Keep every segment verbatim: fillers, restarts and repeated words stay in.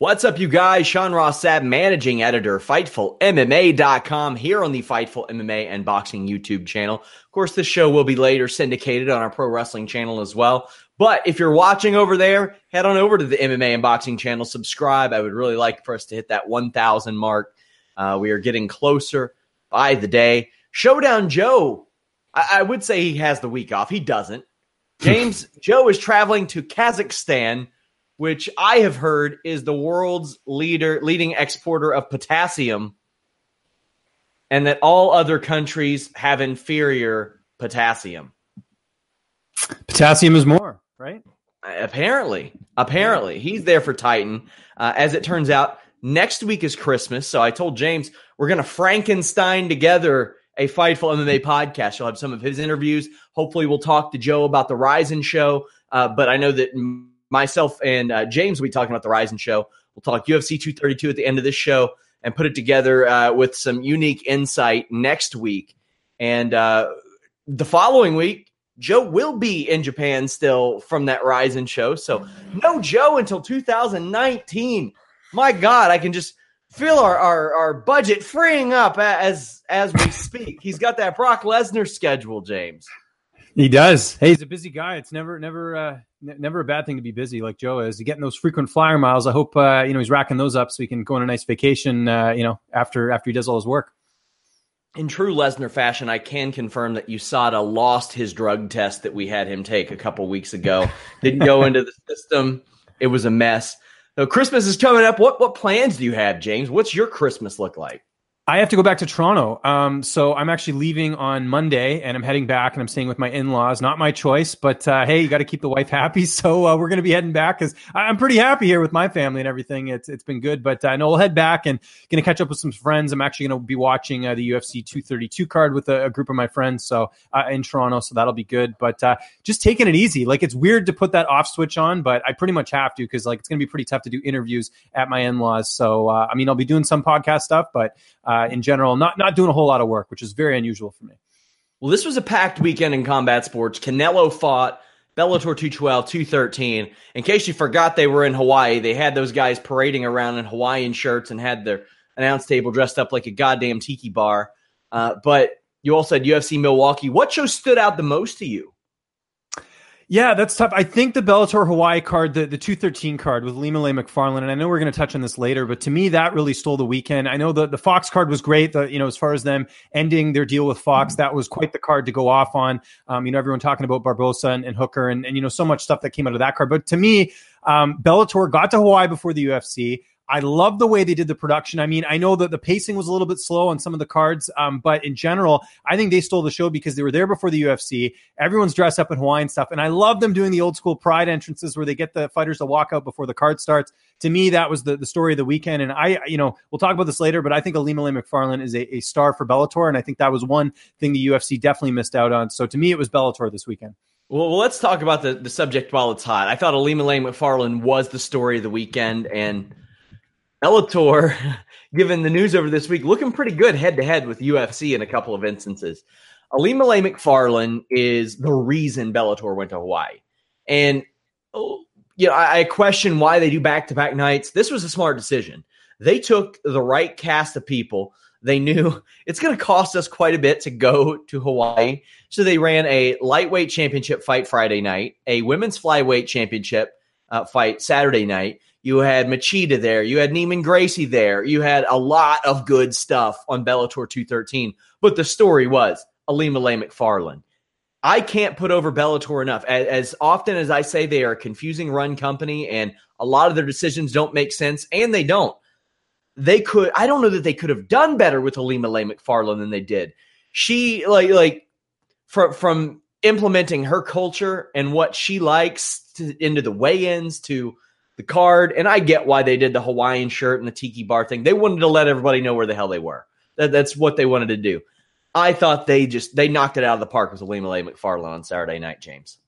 What's up, you guys? Sean Ross Sapp, managing editor, Fightful M M A dot com, here on the Fightful M M A and Boxing YouTube channel. Of course, this show will be later syndicated on our pro wrestling channel as well. But if you're watching over there, head on over to the M M A and Boxing channel, subscribe. I would really like for us to hit that one thousand mark. Uh, we are getting closer by the day. Showdown Joe, I, I would say he has the week off. He doesn't. James, Joe is traveling to Kazakhstan, which I have heard is the world's leader, leading exporter of potassium, and that all other countries have inferior potassium. Potassium is more, right? Apparently. Apparently. He's there for Titan. Uh, as it turns out, next week is Christmas, so I told James we're going to Frankenstein together a Fightful M M A podcast. You'll have some of his interviews. Hopefully we'll talk to Joe about the Rizin show, uh, but I know that... M- Myself and uh, James will be talking about the Rizin show. We'll talk U F C two thirty-two at the end of this show and put it together uh, with some unique insight next week. And uh, the following week, Joe will be in Japan still from that Rizin show. So no Joe until two thousand nineteen. My God, I can just feel our our, our budget freeing up as, as we speak. He's got that Brock Lesnar schedule, James. He does. Hey, he's a busy guy. It's never, never, uh, n- never a bad thing to be busy like Joe is. He's getting those frequent flyer miles. I hope uh, you know he's racking those up so he can go on a nice vacation. Uh, you know, after after he does all his work. In true Lesnar fashion, I can confirm that U S A D A lost his drug test that we had him take a couple weeks ago. Didn't go into the system. It was a mess. So Christmas is coming up. What what plans do you have, James? What's your Christmas look like? I have to go back to Toronto. Um, so I'm actually leaving on Monday and I'm heading back and I'm staying with my in-laws. Not my choice, but uh, hey, you got to keep the wife happy. So uh, we're going to be heading back because I'm pretty happy here with my family and everything. It's It's been good, but I uh, know we'll head back and going to catch up with some friends. I'm actually going to be watching uh, the U F C two thirty-two card with a, a group of my friends so uh, in Toronto. So that'll be good, but uh, just taking it easy. Like, it's weird to put that off switch on, but I pretty much have to because like it's going to be pretty tough to do interviews at my in-laws. So, uh, I mean, I'll be doing some podcast stuff, but uh, Uh, in general, not not doing a whole lot of work, which is very unusual for me. Well, this was a packed weekend in combat sports. Canelo fought, Bellator two twelve, two thirteen. In case you forgot they were in Hawaii, they had those guys parading around in Hawaiian shirts and had their announce table dressed up like a goddamn tiki bar. Uh, but you also had U F C Milwaukee. What show stood out the most to you? Yeah, that's tough. I think the Bellator Hawaii card, the, the two thirteen card with Ilima-Lei Macfarlane, and I know we're going to touch on this later, but to me, that really stole the weekend. I know the, the Fox card was great, the, you know, as far as them ending their deal with Fox, that was quite the card to go off on. Um, you know, everyone talking about Barbosa and, and Hooker and, and, you know, so much stuff that came out of that card. But to me, um, Bellator got to Hawaii before the U F C. I love the way they did the production. I mean, I know that the pacing was a little bit slow on some of the cards, um, but in general, I think they stole the show because they were there before the U F C. Everyone's dressed up in Hawaiian stuff, and I love them doing the old school pride entrances where they get the fighters to walk out before the card starts. To me, that was the, the story of the weekend, and I, you know, we'll talk about this later, but I think Ilima-Lei Macfarlane is a, a star for Bellator, and I think that was one thing the U F C definitely missed out on. So to me, it was Bellator this weekend. Well, let's talk about the, the subject while it's hot. I thought Ilima-Lei Macfarlane was the story of the weekend, and Bellator, given the news over this week, looking pretty good head-to-head with U F C in a couple of instances. Ilima-Lei Macfarlane is the reason Bellator went to Hawaii. And you know, I, I question why they do back-to-back nights. This was a smart decision. They took the right cast of people. They knew it's going to cost us quite a bit to go to Hawaii. So they ran a lightweight championship fight Friday night, a women's flyweight championship uh, fight Saturday night. You had Machida there. You had Neiman Gracie there. You had a lot of good stuff on Bellator two thirteen. But the story was Ilima-Lei Macfarlane. I can't put over Bellator enough. As, as often as I say they are a confusing run company and a lot of their decisions don't make sense, and they don't. They could, I don't know that they could have done better with Ilima-Lei Macfarlane than they did. She, like, like from, from implementing her culture and what she likes to, into the weigh-ins to the card. And I get why they did the Hawaiian shirt and the tiki bar thing. They wanted to let everybody know where the hell they were. That, that's what they wanted to do. I thought they just, they knocked it out of the park with Ilima-Lei Macfarlane on Saturday night, James.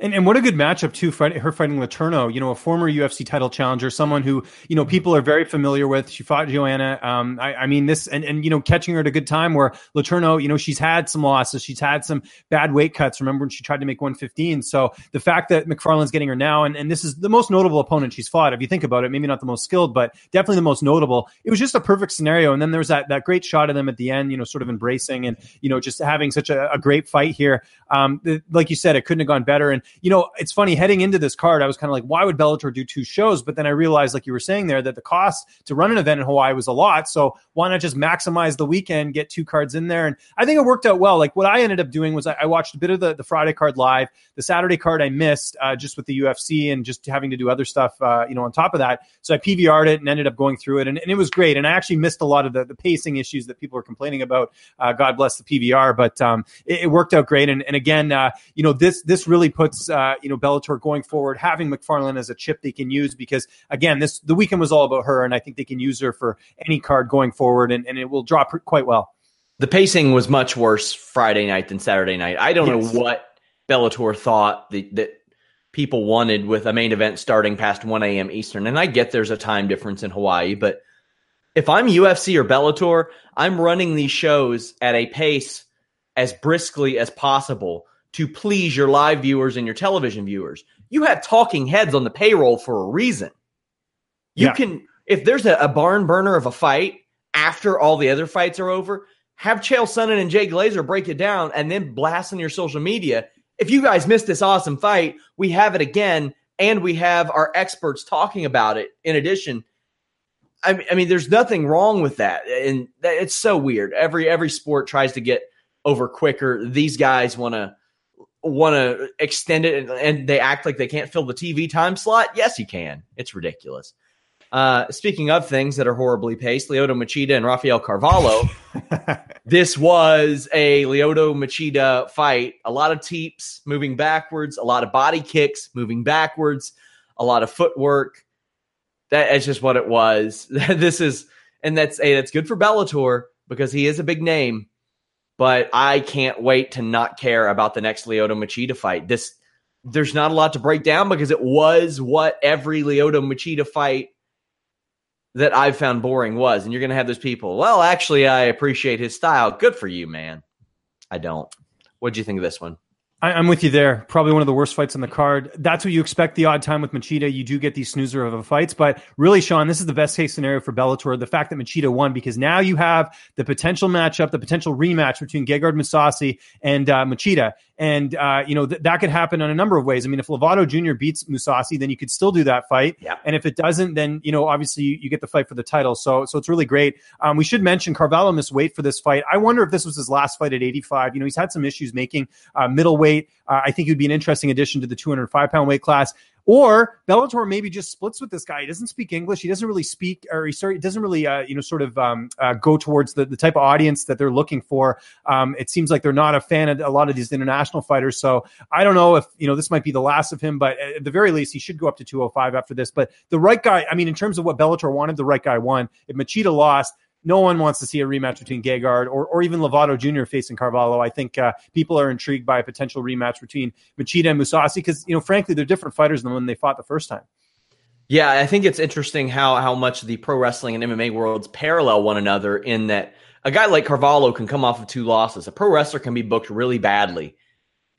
And and what a good matchup, too, her fighting Letourneau, you know, a former U F C title challenger, someone who, you know, people are very familiar with. She fought Joanna. Um, I, I mean, this and, and, you know, catching her at a good time where Letourneau, you know, she's had some losses. She's had some bad weight cuts. Remember when she tried to make one fifteen? So the fact that McFarlane's getting her now, and, and this is the most notable opponent she's fought. If you think about it, maybe not the most skilled, but definitely the most notable. It was just a perfect scenario. And then there was that, that great shot of them at the end, you know, sort of embracing and, you know, just having such a, a great fight here. Um, the, like you said, it couldn't have gone better. And, you know, it's funny, heading into this card, I was kind of like, why would Bellator do two shows? But then I realized, like you were saying there, that the cost to run an event in Hawaii was a lot. So why not just maximize the weekend, get two cards in there? And I think it worked out well. Like what I ended up doing was I, I watched a bit of the, the Friday card live. The Saturday card I missed uh, just with the U F C and just having to do other stuff, uh, you know, on top of that. So I P V R'd it and ended up going through it. And, and it was great. And I actually missed a lot of the, the pacing issues that people are complaining about. Uh, God bless the P V R. But um, it, it worked out great. And, and again, uh, you know, this, this really puts uh, you know, Bellator going forward, having Macfarlane as a chip they can use, because again, this the weekend was all about her, and I think they can use her for any card going forward, and, and it will drop quite well. The pacing was much worse Friday night than Saturday night. I don't yes. know what Bellator thought that, that people wanted with a main event starting past one a.m. Eastern, and I get there's a time difference in Hawaii, but if I'm U F C or Bellator, I'm running these shows at a pace as briskly as possible to please your live viewers and your television viewers. You have talking heads on the payroll for a reason. You yeah. can, if there's a, a barn burner of a fight after all the other fights are over, have Chael Sonnen and Jay Glazer break it down and then blast on your social media. If you guys missed this awesome fight, we have it again, and we have our experts talking about it in addition. I mean, I mean there's nothing wrong with that, and that, it's so weird. Every every sport tries to get over quicker. These guys want to want to extend it, and, and they act like they can't fill the T V time slot. Yes, you can. It's ridiculous. Uh, speaking of things that are horribly paced, Lyoto Machida and Rafael Carvalho. This was a Lyoto Machida fight. A lot of teeps moving backwards, a lot of body kicks moving backwards, a lot of footwork. That is just what it was. This is, and that's a, that's good for Bellator because he is a big name. But I can't wait to not care about the next Lyoto Machida fight. This, there's not a lot to break down because it was what every Lyoto Machida fight that I've found boring was. And you're going to have those people, well, actually, I appreciate his style. Good for you, man. I don't. What'd you think of this one? I, I'm with you there. Probably one of the worst fights on the card. That's what you expect the odd time with Machida. You do get these snoozer of fights. But really, Sean, this is the best case scenario for Bellator. The fact that Machida won, because now you have the potential matchup, the potential rematch between Gegard Mousasi and uh, Machida. And, uh, you know, th- that could happen in a number of ways. I mean, if Lovato Junior beats Mousasi, then you could still do that fight. Yeah. And if it doesn't, then, you know, obviously you, you get the fight for the title. So so it's really great. Um, we should mention Carvalho missed weight for this fight. I wonder if this was his last fight at eighty-five. You know, he's had some issues making uh, middleweight. Uh, I think he would be an interesting addition to the two oh five pound weight class. Or Bellator maybe just splits with this guy. He doesn't speak English. He doesn't really speak, or he sorry, doesn't really, uh, you know, sort of um, uh, go towards the, the type of audience that they're looking for. Um, it seems like they're not a fan of a lot of these international fighters. So I don't know if, you know, this might be the last of him, but at the very least, he should go up to two oh five after this. But the right guy, I mean, in terms of what Bellator wanted, the right guy won. If Machida lost, no one wants to see a rematch between Gegard or, or even Lovato Junior facing Carvalho. I think uh, people are intrigued by a potential rematch between Machida and Mousasi because, you know, frankly, they're different fighters than when they fought the first time. Yeah, I think it's interesting how how much the pro wrestling and M M A worlds parallel one another in that a guy like Carvalho can come off of two losses. A pro wrestler can be booked really badly.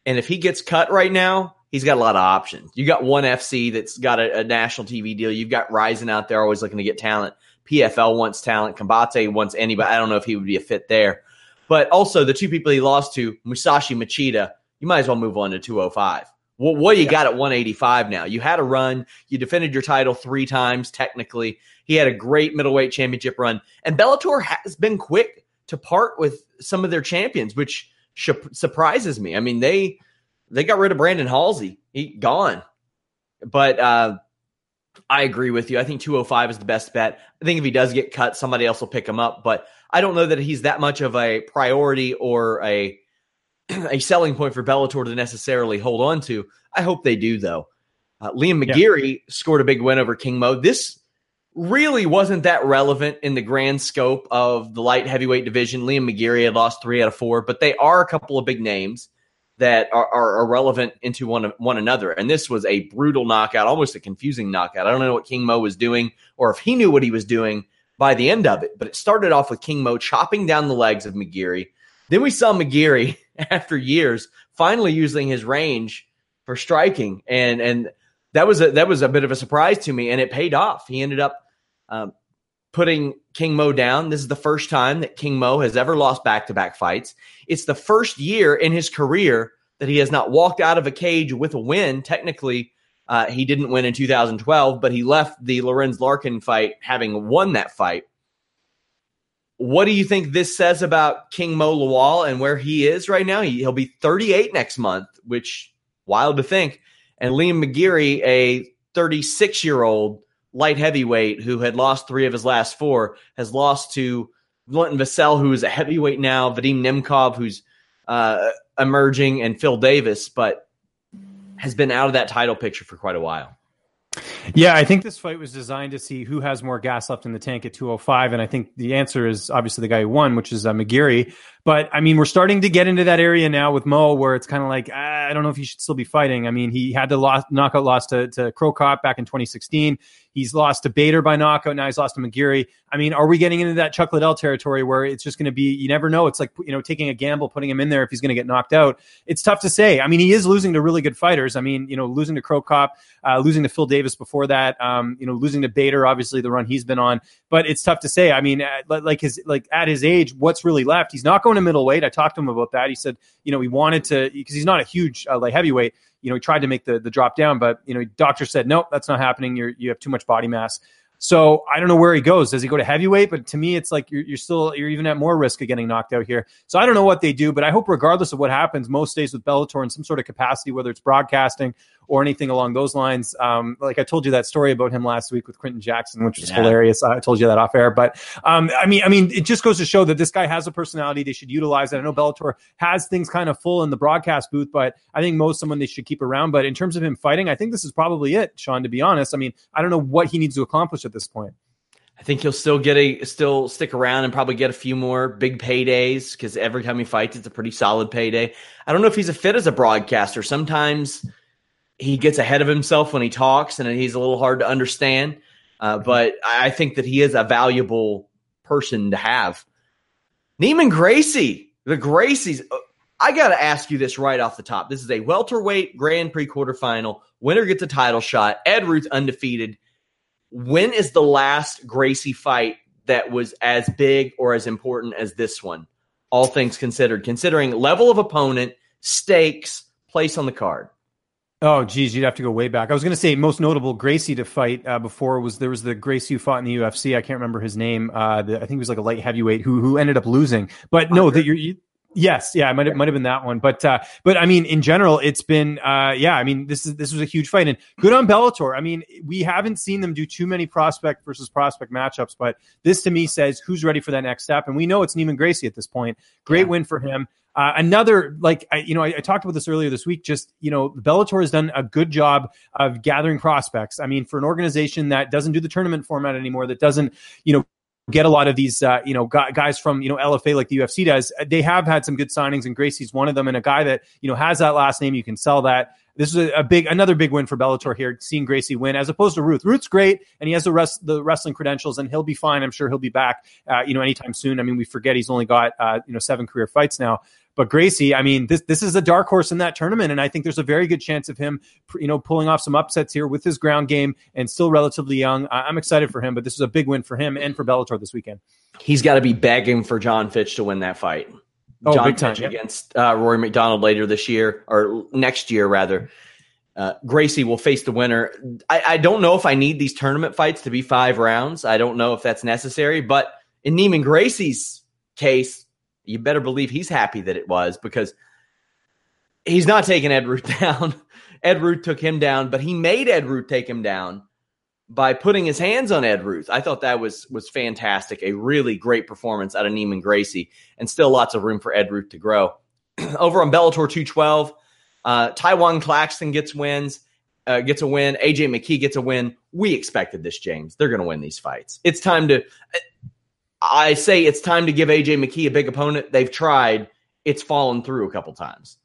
And if he gets cut right now, he's got a lot of options. You got One F C that's got a, a national T V deal. You've got Rizin out there always looking to get talent. P F L wants talent. Combate wants anybody. I don't know if he would be a fit there. But also the two people he lost to, Mousasi, Machida, you might as well move on to two oh five. Well, what do you yeah. got at one eighty-five now? You had a run. You defended your title three times, technically. He had a great middleweight championship run. And Bellator has been quick to part with some of their champions, which sh- surprises me. I mean, they they got rid of Brandon Halsey. He gone. But uh, I agree with you. I think two oh five is the best bet. I think if he does get cut, somebody else will pick him up. But I don't know that he's that much of a priority or a... a selling point for Bellator to necessarily hold on to. I hope they do, though. Uh, Liam McGeary yeah. scored a big win over King Mo. This really wasn't that relevant in the grand scope of the light heavyweight division. Liam McGeary had lost three out of four, but they are a couple of big names that are, are irrelevant into one, one another. And this was a brutal knockout, almost a confusing knockout. I don't know what King Mo was doing or if he knew what he was doing by the end of it, but it started off with King Mo chopping down the legs of McGeary. Then we saw McGeary, after years, finally using his range for striking, and and that was a that was a bit of a surprise to me, and it paid off. He ended up um, putting King Mo down. This is the first time that King Mo has ever lost back-to-back fights. It's the first year in his career that he has not walked out of a cage with a win. Technically, uh, he didn't win in two thousand twelve, but he left the Lorenz Larkin fight having won that fight. What do you think this says about King Mo Lawal and where he is right now? He, he'll be thirty-eight next month, which wild to think. And Liam McGeary, a thirty-six-year-old light heavyweight who had lost three of his last four, has lost to Valentin Vassell, who is a heavyweight now, Vadim Nemkov, who's uh, emerging, and Phil Davis, but has been out of that title picture for quite a while. Yeah, I think this fight was designed to see who has more gas left in the tank at two oh five, and I think the answer is obviously the guy who won, which is uh, McGeary. But, I mean, we're starting to get into that area now with Mo where it's kind of like, ah, I don't know if he should still be fighting. I mean, he had the loss, knockout loss to, to Cro Cop back in twenty sixteen. He's lost to Bader by knockout. Now he's lost to McGeary. I mean, are we getting into that Chuck Liddell territory where it's just going to be, you never know. It's like, you know, taking a gamble, putting him in there if he's going to get knocked out. It's tough to say. I mean, he is losing to really good fighters. I mean, you know, losing to Cro Cop, uh, losing to Phil Davis before that, um, you know, losing to Bader, obviously the run he's been on. But it's tough to say. I mean, like his like at his age, what's really left? He's not going to middleweight. I talked to him about that. He said, you know, he wanted to, because he's not a huge uh, light heavyweight. You know, he tried to make the, the drop down, but, you know, doctor said, no, nope, that's not happening. You're, you have too much body mass. So I don't know where he goes. Does he go to heavyweight? But to me, it's like you're, you're still, you're even at more risk of getting knocked out here. So I don't know what they do, but I hope regardless of what happens, Mo stays with Bellator in some sort of capacity, whether it's broadcasting or anything along those lines. Um, like I told you that story about him last week with Quentin Jackson, which was yeah. hilarious. I told you that off air, but um, I mean, I mean, it just goes to show that this guy has a personality. They should utilize it. I know Bellator has things kind of full in the broadcast booth, but I think Mo's someone they should keep around. But in terms of him fighting, I think this is probably it, Sean, to be honest. I mean, I don't know what he needs to accomplish at this point. I think he'll still get a, still stick around and probably get a few more big paydays because every time he fights, it's a pretty solid payday. I don't know if he's a fit as a broadcaster. Sometimes he gets ahead of himself when he talks and he's a little hard to understand. Uh, but I think that he is a valuable person to have. Neiman Gracie, the Gracies. I got to ask you this right off the top. This is a welterweight Grand Prix quarterfinal. Winner gets a title shot. Ed Ruth undefeated. When is the last Gracie fight that was as big or as important as this one? All things considered, considering level of opponent, stakes, place on the card. Oh, geez, you'd have to go way back. I was going to say most notable Gracie to fight uh, before was there was the Gracie who fought in the U F C. I can't remember his name. Uh, the, I think he was like a light heavyweight who who ended up losing. But no, that you're. You, Yes, yeah, it might have might have been that one, but uh, but I mean, in general, it's been uh, yeah. I mean, this is this was a huge fight, and good on Bellator. I mean, we haven't seen them do too many prospect versus prospect matchups, but this to me says who's ready for that next step, and we know it's Neiman Gracie at this point. Great yeah. win for him. Uh, another, like, I, you know, I, I talked about this earlier this week, just, you know, Bellator has done a good job of gathering prospects. I mean, for an organization that doesn't do the tournament format anymore, that doesn't, you know, get a lot of these, uh, you know, guys from, you know, L F A like the U F C does. They have had some good signings, and Gracie's one of them. And a guy that, you know, has that last name, you can sell that. This is a big, another big win for Bellator here, seeing Gracie win, as opposed to Ruth. Ruth's great, and he has the rest, the wrestling credentials, and he'll be fine. I'm sure he'll be back, uh, you know, anytime soon. I mean, we forget he's only got, uh, you know, seven career fights now. But Gracie, I mean, this this is a dark horse in that tournament, and I think there's a very good chance of him, you know, pulling off some upsets here with his ground game, and still relatively young. I'm excited for him, but this is a big win for him and for Bellator this weekend. He's got to be begging for John Fitch to win that fight. Oh, John big time, Fitch yeah. against uh, Rory McDonald later this year, or next year, rather. Uh, Gracie will face the winner. I, I don't know if I need these tournament fights to be five rounds. I don't know if that's necessary. But in Neiman Gracie's case, you better believe he's happy that it was, because he's not taking Ed Ruth down. Ed Ruth took him down, but he made Ed Ruth take him down by putting his hands on Ed Ruth. I thought that was was fantastic. A really great performance out of Neiman Gracie, and still lots of room for Ed Ruth to grow. Over on Bellator two twelve, uh, Taiwan Claxton gets wins, uh, gets a win. A J McKee gets a win. We expected this, James. They're going to win these fights. It's time to – I say it's time to give A J McKee a big opponent. They've tried. It's fallen through a couple times.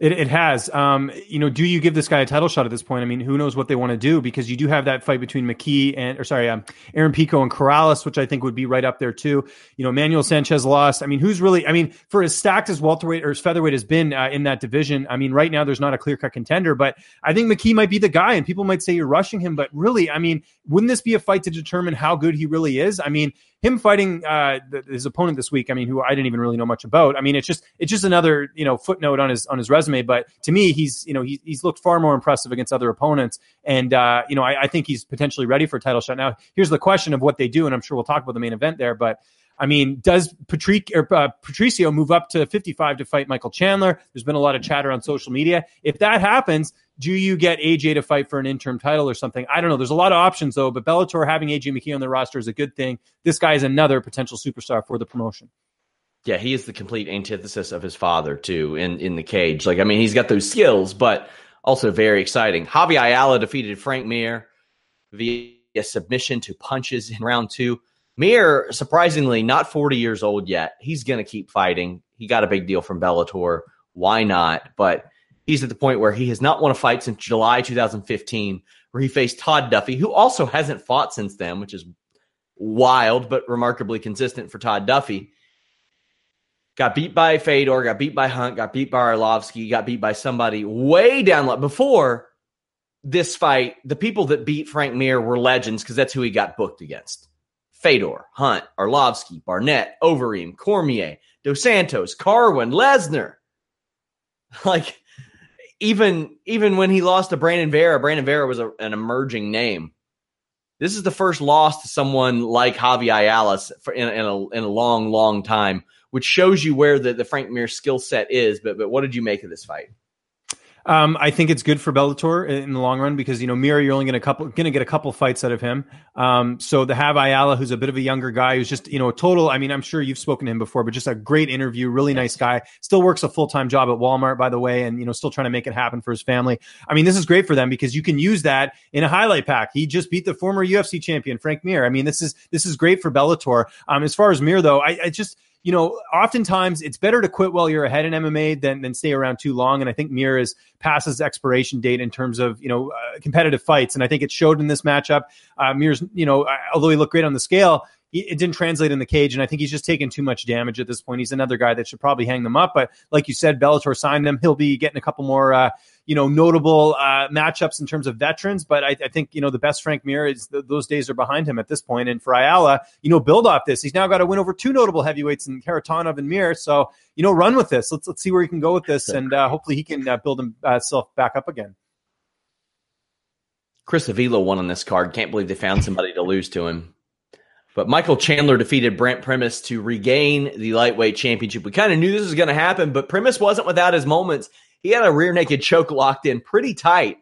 It, it has. Um, you know, do you give this guy a title shot at this point? I mean, who knows what they want to do, because you do have that fight between McKee and, or sorry, um, Aaron Pico and Corrales, which I think would be right up there too. You know, Manuel Sanchez lost. I mean, who's really, I mean, for as stacked as welterweight or as featherweight has been uh, in that division, I mean, right now there's not a clear-cut contender, but I think McKee might be the guy, and people might say you're rushing him, but really, I mean, wouldn't this be a fight to determine how good he really is? I mean, him fighting uh, th- his opponent this week, I mean, who I didn't even really know much about. I mean, it's just it's just another, you know, footnote on his on his resume. But to me, he's you know he, he's looked far more impressive against other opponents, and uh, you know I, I think he's potentially ready for a title shot. Now, here's the question of what they do, and I'm sure we'll talk about the main event there. But I mean, does Patric- or, uh, Patricio move up to fifty-five to fight Michael Chandler? There's been a lot of chatter on social media. If that happens, do you get A J to fight for an interim title or something? I don't know. There's a lot of options, though, but Bellator having A J McKee on their roster is a good thing. This guy is another potential superstar for the promotion. Yeah, he is the complete antithesis of his father, too, in, in the cage. Like, I mean, he's got those skills, but also very exciting. Javi Ayala defeated Frank Mir via submission to punches in round two. Mir, surprisingly, not forty years old yet. He's going to keep fighting. He got a big deal from Bellator. Why not? But he's at the point where he has not won a fight since July two thousand fifteen, where he faced Todd Duffy, who also hasn't fought since then, which is wild, but remarkably consistent for Todd Duffy. Got beat by Fedor, got beat by Hunt, got beat by Arlovsky, got beat by somebody way down low. Before this fight, the people that beat Frank Mir were legends, because that's who he got booked against. Fedor, Hunt, Arlovsky, Barnett, Overeem, Cormier, Dos Santos, Carwin, Lesnar. Like, even even when he lost to Brandon Vera, Brandon Vera was a, an emerging name. This is the first loss to someone like Javi Ayala for in, in, a, in a long, long time, which shows you where the, the Frank Mir skill set is. But but what did you make of this fight? Um, I think it's good for Bellator in the long run, because, you know, Mir, you're only going to get a couple fights out of him. Um, so the Javi Ayala, who's a bit of a younger guy, who's just, you know, a total, I mean, I'm sure you've spoken to him before, but just a great interview, really nice guy, still works a full-time job at Walmart, by the way, and, you know, still trying to make it happen for his family. I mean, this is great for them, because you can use that in a highlight pack. He just beat the former U F C champion, Frank Mir. I mean, this is, this is great for Bellator. Um, as far as Mir, though, I, I just, you know, oftentimes it's better to quit while you're ahead in M M A than than stay around too long. And I think Mir is past his expiration date in terms of, you know, uh, competitive fights. And I think it showed in this matchup. Uh, Mir's, you know, uh, although he looked great on the scale, it didn't translate in the cage, and I think he's just taken too much damage at this point. He's another guy that should probably hang them up, but like you said, Bellator signed him. He'll be getting a couple more, uh, you know, notable uh, matchups in terms of veterans, but I, I think, you know, the best Frank Mir is th- those days are behind him at this point. And for Ayala, you know, build off this. He's now got to win over two notable heavyweights in Karatanov and Mir, so, you know, run with this. Let's let's see where he can go with this, and uh, hopefully he can uh, build himself back up again. Chris Avila won on this card. Can't believe they found somebody to lose to him. But Michael Chandler defeated Brent Primus to regain the lightweight championship. We kind of knew this was going to happen, but Primus wasn't without his moments. He had a rear naked choke locked in pretty tight.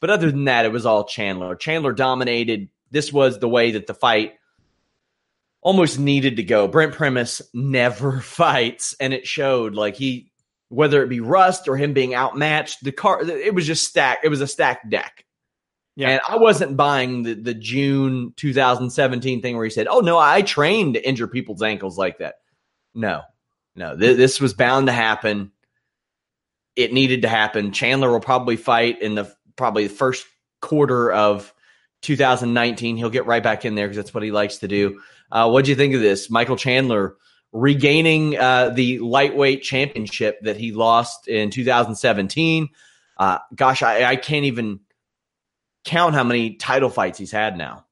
But other than that, it was all Chandler. Chandler dominated. This was the way that the fight almost needed to go. Brent Primus never fights, and it showed. Like, he, whether it be rust or him being outmatched, the car, it was just stacked. It was a stacked deck. Yeah. And I wasn't buying the, the June two thousand seventeen thing where he said, oh, no, I trained to injure people's ankles like that. No, no, th- this was bound to happen. It needed to happen. Chandler will probably fight in the probably the first quarter of two thousand nineteen. He'll get right back in there because that's what he likes to do. Uh, what do you think of this? Michael Chandler regaining uh, the lightweight championship that he lost in two thousand seventeen. Uh, gosh, I, I can't even count how many title fights he's had now.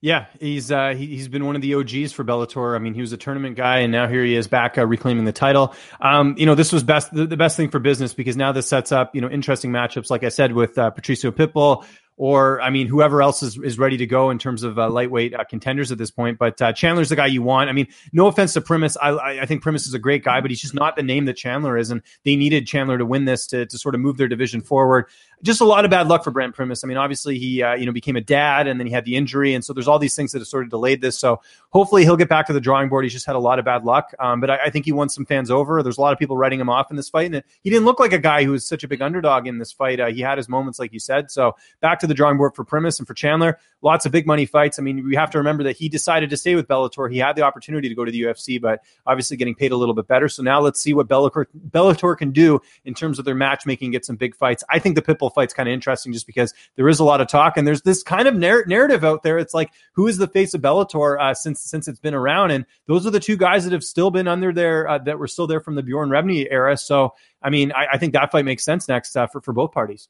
Yeah, he's uh, he, he's been one of the O Gs for Bellator. I mean, he was a tournament guy, and now here he is back uh, reclaiming the title. Um, you know, this was best the, the best thing for business because now this sets up, you know, interesting matchups, like I said, with uh, Patricio Pitbull or, I mean, whoever else is, is ready to go in terms of uh, lightweight uh, contenders at this point. But uh, Chandler's the guy you want. I mean, no offense to Primus. I, I, I think Primus is a great guy, but he's just not the name that Chandler is, and they needed Chandler to win this to, to sort of move their division forward. Just a lot of bad luck for Brent Primus. I mean, obviously he, uh, you know, became a dad, and then he had the injury, and so there's all these things that have sort of delayed this. So hopefully he'll get back to the drawing board. He's just had a lot of bad luck, um, but I, I think he won some fans over. There's a lot of people writing him off in this fight, and he didn't look like a guy who was such a big underdog in this fight. Uh, he had his moments, like you said. So back to the drawing board for Primus and for Chandler. Lots of big money fights. I mean, we have to remember that he decided to stay with Bellator. He had the opportunity to go to the U F C, but obviously getting paid a little bit better. So now let's see what Bellator, Bellator can do in terms of their matchmaking, get some big fights. I think the Pitbull fight's kind of interesting just because there is a lot of talk and there's this kind of narr- narrative out there. It's like, who is the face of Bellator uh, since since it's been around? And those are the two guys that have still been under there, uh, that were still there from the Bjorn Rebney era. So, I mean, I, I think that fight makes sense next uh, for, for both parties.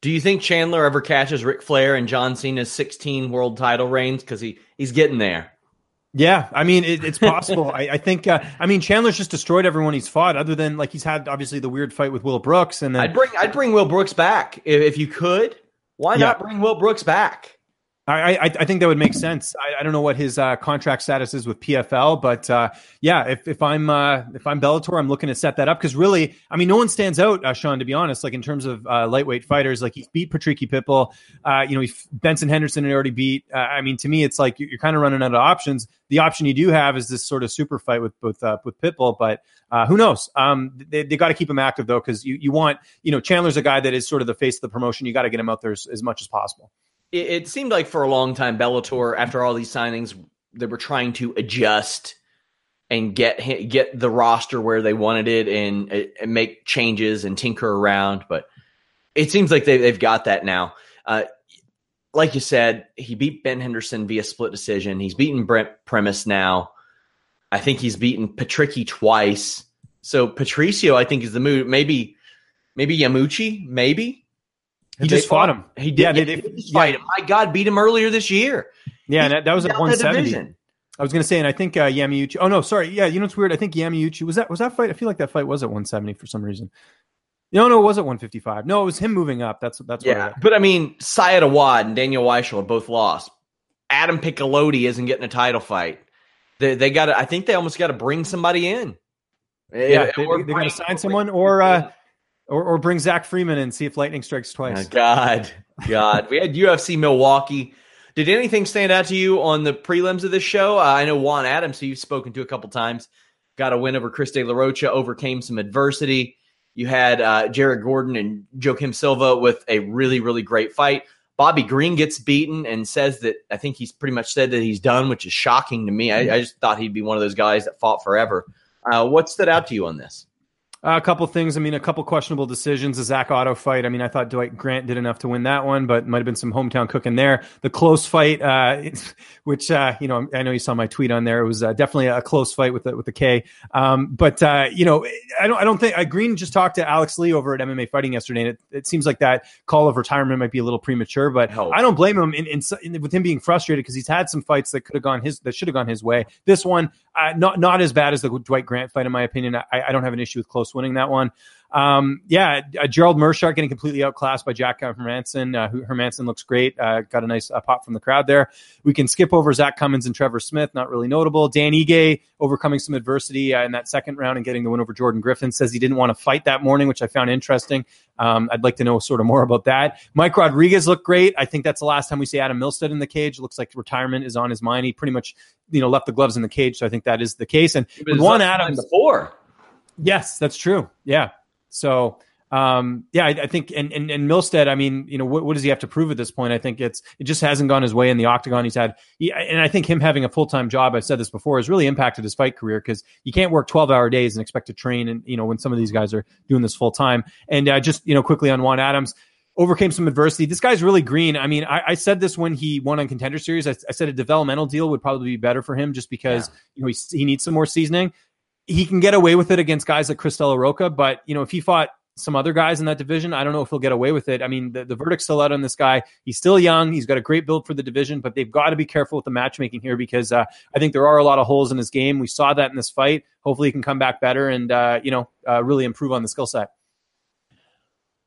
Do you think Chandler ever catches Ric Flair and John Cena's sixteen world title reigns? Because he, he's getting there. Yeah, I mean, it, it's possible. I, I think, uh, I mean, Chandler's just destroyed everyone he's fought, other than, like, he's had, obviously, the weird fight with Will Brooks. And then I'd bring I'd bring Will Brooks back if, if you could. Why yeah. not bring Will Brooks back? I, I, I think that would make sense. I, I don't know what his uh, contract status is with P F L, but uh, yeah, if, if I'm uh, if I'm Bellator, I'm looking to set that up because really, I mean, no one stands out, uh, Sean, to be honest. Like in terms of uh, lightweight fighters, like he beat Patricio Pitbull, uh, you know, he, Benson Henderson had already beat. Uh, I mean, to me, it's like you're, you're kind of running out of options. The option you do have is this sort of super fight with both uh, with Pitbull, but uh, who knows? Um, they they got to keep him active though, because you you want you know Chandler's a guy that is sort of the face of the promotion. You got to get him out there as, as much as possible. It seemed like for a long time, Bellator, after all these signings, they were trying to adjust and get get the roster where they wanted it and, and make changes and tinker around. But it seems like they, they've got that now. Uh, like you said, he beat Ben Henderson via split decision. He's beaten Brent Primus now. I think he's beaten Patricio twice. So Patricio, I think, is the move. Maybe, maybe Yamauchi, maybe. He just fought, fought him. He did, yeah, they, they, he did fight yeah. him. My God, beat him earlier this year. Yeah, and that, that was at one seventy. I was going to say, and I think uh, Yamauchi. Oh, no, sorry. Yeah, you know what's weird? I think Yamauchi, was that was that fight? I feel like that fight was at one seventy for some reason. No, no, it was at one fifty-five. No, it was him moving up. That's that's yeah, what but I mean, Syed Awad and Daniel Weishel have both lost. Adam Piccolotti isn't getting a title fight. They, they got. I think they almost got to bring somebody in. Yeah, they, they're going to sign someone or... Uh, Or or bring Zach Freeman and see if lightning strikes twice. Oh, God, God. We had U F C Milwaukee. Did anything stand out to you on the prelims of this show? Uh, I know Juan Adams, who you've spoken to a couple times, got a win over Chris De La Rocha, overcame some adversity. You had uh, Jared Gordon and Joaquim Silva with a really, really great fight. Bobby Green gets beaten and says that, I think he's pretty much said that he's done, which is shocking to me. I, I just thought he'd be one of those guys that fought forever. Uh, what stood out to you on this? Uh, a couple things. I mean, a couple questionable decisions. The Zach Otto fight. I mean, I thought Dwight Grant did enough to win that one, but might have been some hometown cooking there. The close fight, uh, which uh, you know, I know you saw my tweet on there. It was uh, definitely a close fight with the, with the K. Um, but uh, you know, I don't. I don't think uh, Green just talked to Alex Lee over at M M A Fighting yesterday, and it, it seems like that call of retirement might be a little premature. But no. I don't blame him in, in, in with him being frustrated because he's had some fights that could have gone his that should have gone his way. This one, uh, not not as bad as the Dwight Grant fight, in my opinion. I, I don't have an issue with close winning that one. Um, yeah, uh, Gerald Meerschaert getting completely outclassed by Jack Hermanson. Uh, who, Hermanson looks great. Uh, got a nice uh, pop from the crowd there. We can skip over Zach Cummins and Trevor Smith. Not really notable. Dan Ige overcoming some adversity uh, in that second round and getting the win over Jordan Griffin. Says he didn't want to fight that morning, which I found interesting. Um, I'd like to know sort of more about that. Mike Rodriguez looked great. I think that's the last time we see Adam Milstead in the cage. Looks like retirement is on his mind. He pretty much, you know, left the gloves in the cage. So I think that is the case. And with Juan Adams before. Yes, that's true. Yeah. So, Um, yeah, I, I think, and, and, and Milstead, I mean, you know, what, what does he have to prove at this point? I think it's, it just hasn't gone his way in the octagon. He's had, he, and I think him having a full-time job, I've said this before, has really impacted his fight career, because you can't work twelve hour days and expect to train. And, you know, when some of these guys are doing this full time. And uh, just, you know, quickly on Juan Adams, overcame some adversity. This guy's really green. I mean, I, I said this when he won on Contender Series, I, I said a developmental deal would probably be better for him, just because, yeah. you know, he, he needs some more seasoning. He can get away with it against guys like Chris De La Roca, but you know, if he fought some other guys in that division, I don't know if he'll get away with it. I mean, the, the verdict's still out on this guy. He's still young. He's got a great build for the division, but they've got to be careful with the matchmaking here, because uh, I think there are a lot of holes in his game. We saw that in this fight. Hopefully he can come back better and, uh, you know, uh, really improve on the skill set.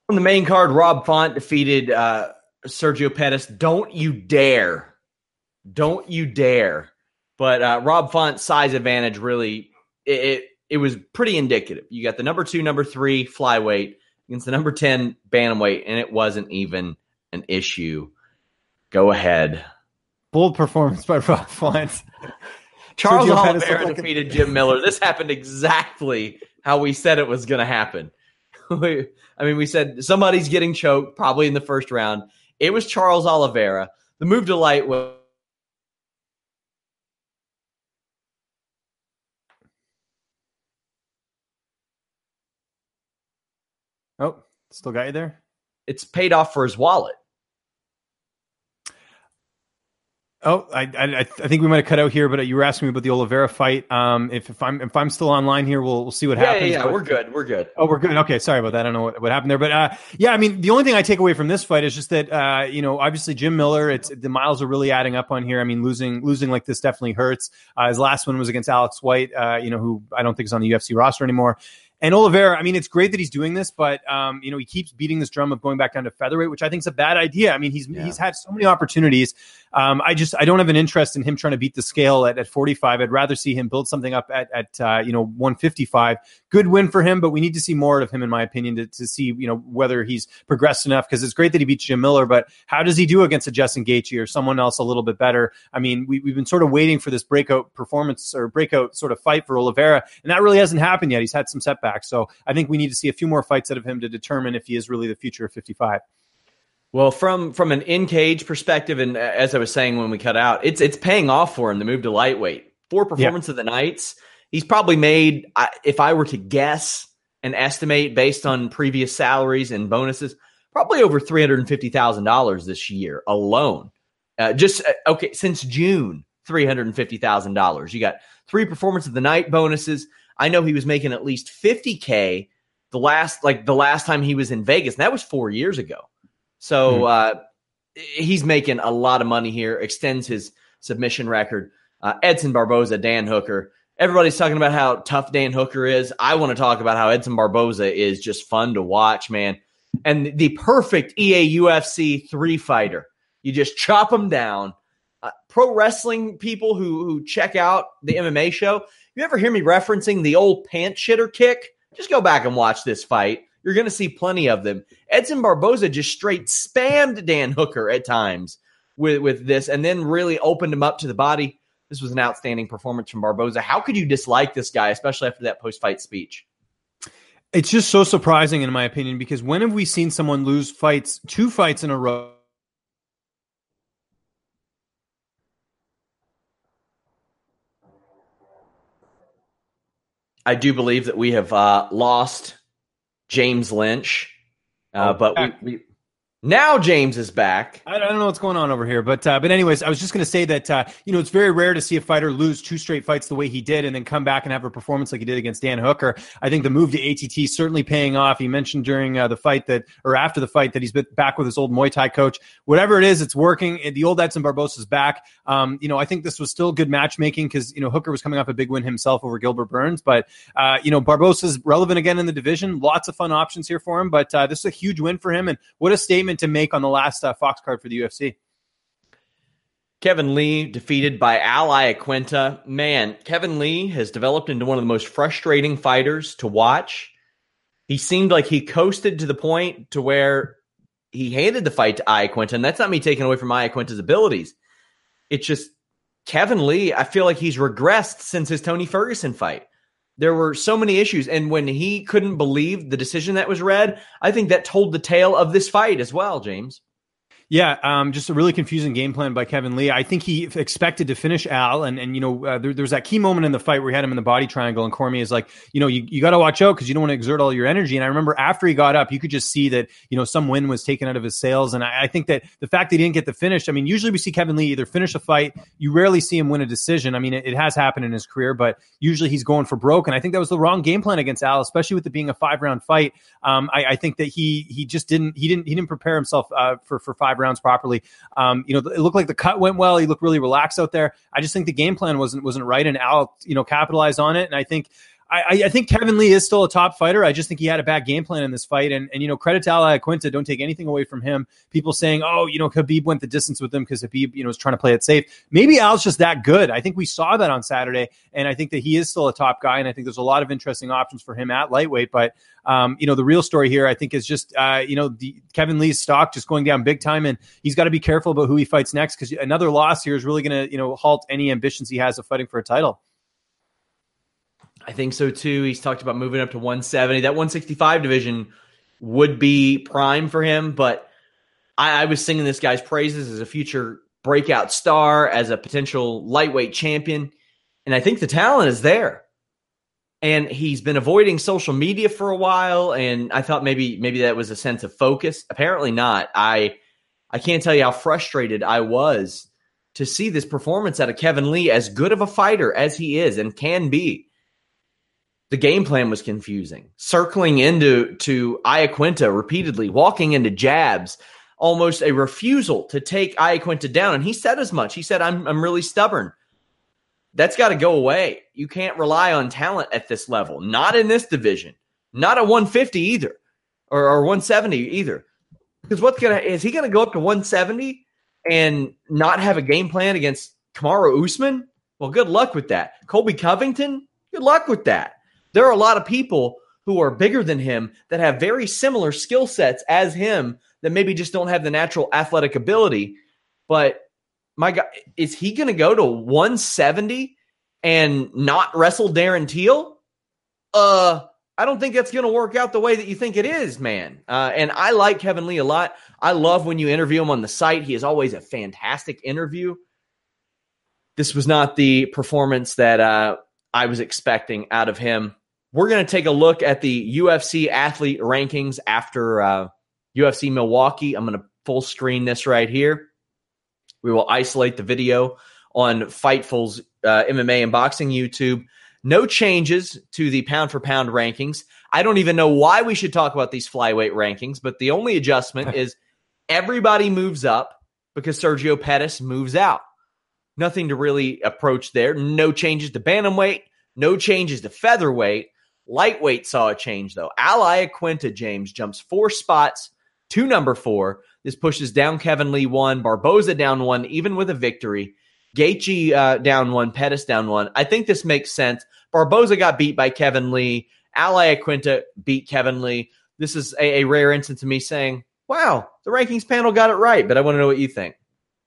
On the main card, Rob Font defeated uh, Sergio Pettis. Don't you dare. Don't you dare. But uh, Rob Font's size advantage really... it. it It was pretty indicative. You got the number two, number three flyweight against the number ten bantamweight, and it wasn't even an issue. Go ahead. Bold performance by Rob Font. Charles Oliveira defeated Jim Miller. This happened exactly how we said it was going to happen. we, I mean, we said somebody's getting choked, probably in the first round. It was Charles Oliveira. The move to lightweight. Oh, still got you there? It's paid off for his wallet. Oh, I I, I think we might have cut out here, but you were asking me about the Oliveira fight. Um, if, if I'm if I'm still online here, we'll we'll see what yeah, happens. Yeah, yeah, but, we're good. We're good. Oh, we're good. Okay, sorry about that. I don't know what, what happened there, but uh, yeah, I mean, the only thing I take away from this fight is just that uh, you know, obviously Jim Miller, it's the miles are really adding up on here. I mean, losing losing like this definitely hurts. Uh, his last one was against Alex White, uh, you know, who I don't think is on the U F C roster anymore. And Oliveira, I mean, it's great that he's doing this, but um, you know, he keeps beating this drum of going back down to featherweight, which I think is a bad idea. I mean, he's yeah. he's had so many opportunities. Um, I just I don't have an interest in him trying to beat the scale at, at forty-five. I'd rather see him build something up at at uh, you know one fifty-five. Good win for him, but we need to see more of him, in my opinion, to, to see you know whether he's progressed enough. Because it's great that he beats Jim Miller, but how does he do against a Justin Gaethje or someone else a little bit better? I mean, we, we've been sort of waiting for this breakout performance or breakout sort of fight for Oliveira, and that really hasn't happened yet. He's had some setbacks. So I think we need to see a few more fights out of him to determine if he is really the future of fifty-five. Well, from from an in-cage perspective, and as I was saying when we cut out, it's it's paying off for him to move to lightweight. Four performance yeah. of the nights. He's probably made, if I were to guess and estimate based on previous salaries and bonuses, probably over three hundred fifty thousand dollars this year alone. Uh, just, okay, since June, three hundred fifty thousand dollars. You got three performance of the night bonuses. I know he was making at least fifty K the last, like the last time he was in Vegas. And that was four years ago. So mm-hmm. uh, he's making a lot of money here. Extends his submission record. Uh, Edson Barboza, Dan Hooker. Everybody's talking about how tough Dan Hooker is. I want to talk about how Edson Barboza is just fun to watch, man. And the perfect E A U F C three fighter. You just chop him down. Uh, pro wrestling people who who check out the M M A show. You ever hear me referencing the old pant shitter kick? Just go back and watch this fight. You're going to see plenty of them. Edson Barboza just straight spammed Dan Hooker at times with, with this and then really opened him up to the body. This was an outstanding performance from Barboza. How could you dislike this guy, especially after that post-fight speech? It's just so surprising, in my opinion, because when have we seen someone lose fights, two fights in a row? I do believe that we have uh, lost James Lynch, uh, oh, but we, we, now James is back. I don't know what's going on over here, but uh, but anyways, I was just going to say that uh, you know it's very rare to see a fighter lose two straight fights the way he did, and then come back and have a performance like he did against Dan Hooker. I think the move to A T T is certainly paying off. He mentioned during uh, the fight that, or after the fight, that he's been back with his old Muay Thai coach. Whatever it is, it's working. The old Edson Barboza's back. Um, you know, I think this was still good matchmaking because, you know, Hooker was coming off a big win himself over Gilbert Burns. But, uh, you know, Barboza's relevant again in the division. Lots of fun options here for him. But uh, this is a huge win for him. And what a statement to make on the last uh, Fox card for the U F C. Kevin Lee defeated by Al Iaquinta. Man, Kevin Lee has developed into one of the most frustrating fighters to watch. He seemed like he coasted to the point to where he handed the fight to Iaquinta. And that's not me taking away from Iaquinta's abilities. It's just Kevin Lee, I feel like he's regressed since his Tony Ferguson fight. There were so many issues. And when he couldn't believe the decision that was read, I think that told the tale of this fight as well, James. Yeah, um, just a really confusing game plan by Kevin Lee. I think he expected to finish Al, and and you know uh, there, there was that key moment in the fight where he had him in the body triangle, and Cormier is like, you know, you, you got to watch out because you don't want to exert all your energy. And I remember after he got up, you could just see that you know some wind was taken out of his sails. And I, I think that the fact that he didn't get the finish. I mean, usually we see Kevin Lee either finish a fight. You rarely see him win a decision. I mean, it, it has happened in his career, but usually he's going for broke. And I think that was the wrong game plan against Al, especially with it being a five round fight. Um, I, I think that he he just didn't he didn't he didn't prepare himself uh, for for five rounds properly. Um, you know, it looked like the cut went well. He looked really relaxed out there. I just think the game plan wasn't wasn't right, and Al, you know, capitalized on it. And I think I, I think Kevin Lee is still a top fighter. I just think he had a bad game plan in this fight. And, and you know, credit to Ally Quinta. Don't take anything away from him. People saying, oh, you know, Khabib went the distance with him because Khabib, you know, was trying to play it safe. Maybe Al's just that good. I think we saw that on Saturday. And I think that he is still a top guy. And I think there's a lot of interesting options for him at lightweight. But, um, you know, the real story here, I think, is just, uh, you know, the, Kevin Lee's stock just going down big time. And he's got to be careful about who he fights next, because another loss here is really going to, you know, halt any ambitions he has of fighting for a title. I think so, too. He's talked about moving up to one seventy. That one sixty-five division would be prime for him, but I, I was singing this guy's praises as a future breakout star, as a potential lightweight champion, and I think the talent is there. And he's been avoiding social media for a while, and I thought maybe maybe that was a sense of focus. Apparently not. I I can't tell you how frustrated I was to see this performance out of Kevin Lee, as good of a fighter as he is and can be. The game plan was confusing. Circling into to Iaquinta repeatedly, walking into jabs, almost a refusal to take Iaquinta down. And he said as much. He said, I'm I'm really stubborn. That's got to go away. You can't rely on talent at this level. Not in this division. Not at one fifty either. Or, or one seventy either. Because what's gonna is he gonna go up to one seventy and not have a game plan against Kamaru Usman? Well, good luck with that. Colby Covington, good luck with that. There are a lot of people who are bigger than him that have very similar skill sets as him that maybe just don't have the natural athletic ability. But my God, is he going to go to one seventy and not wrestle Darren Till? Uh, I don't think that's going to work out the way that you think it is, man. Uh, and I like Kevin Lee a lot. I love when you interview him on the site. He is always a fantastic interview. This was not the performance that uh, I was expecting out of him. We're going to take a look at the U F C athlete rankings after uh, U F C Milwaukee. I'm going to full screen this right here. We will isolate the video on Fightful's uh, M M A and boxing YouTube. No changes to the pound-for-pound rankings. I don't even know why we should talk about these flyweight rankings, but the only adjustment is everybody moves up because Sergio Pettis moves out. Nothing to really approach there. No changes to bantamweight. No changes to featherweight. Lightweight saw a change, though. Ally Iaquinta, James, jumps four spots to number four. This pushes down Kevin Lee one, Barboza down one, even with a victory. Gaethje uh, down one, Pettis down one. I think this makes sense. Barboza got beat by Kevin Lee. Ally Iaquinta beat Kevin Lee. This is a, a rare instance of me saying, wow, the rankings panel got it right, but I want to know what you think.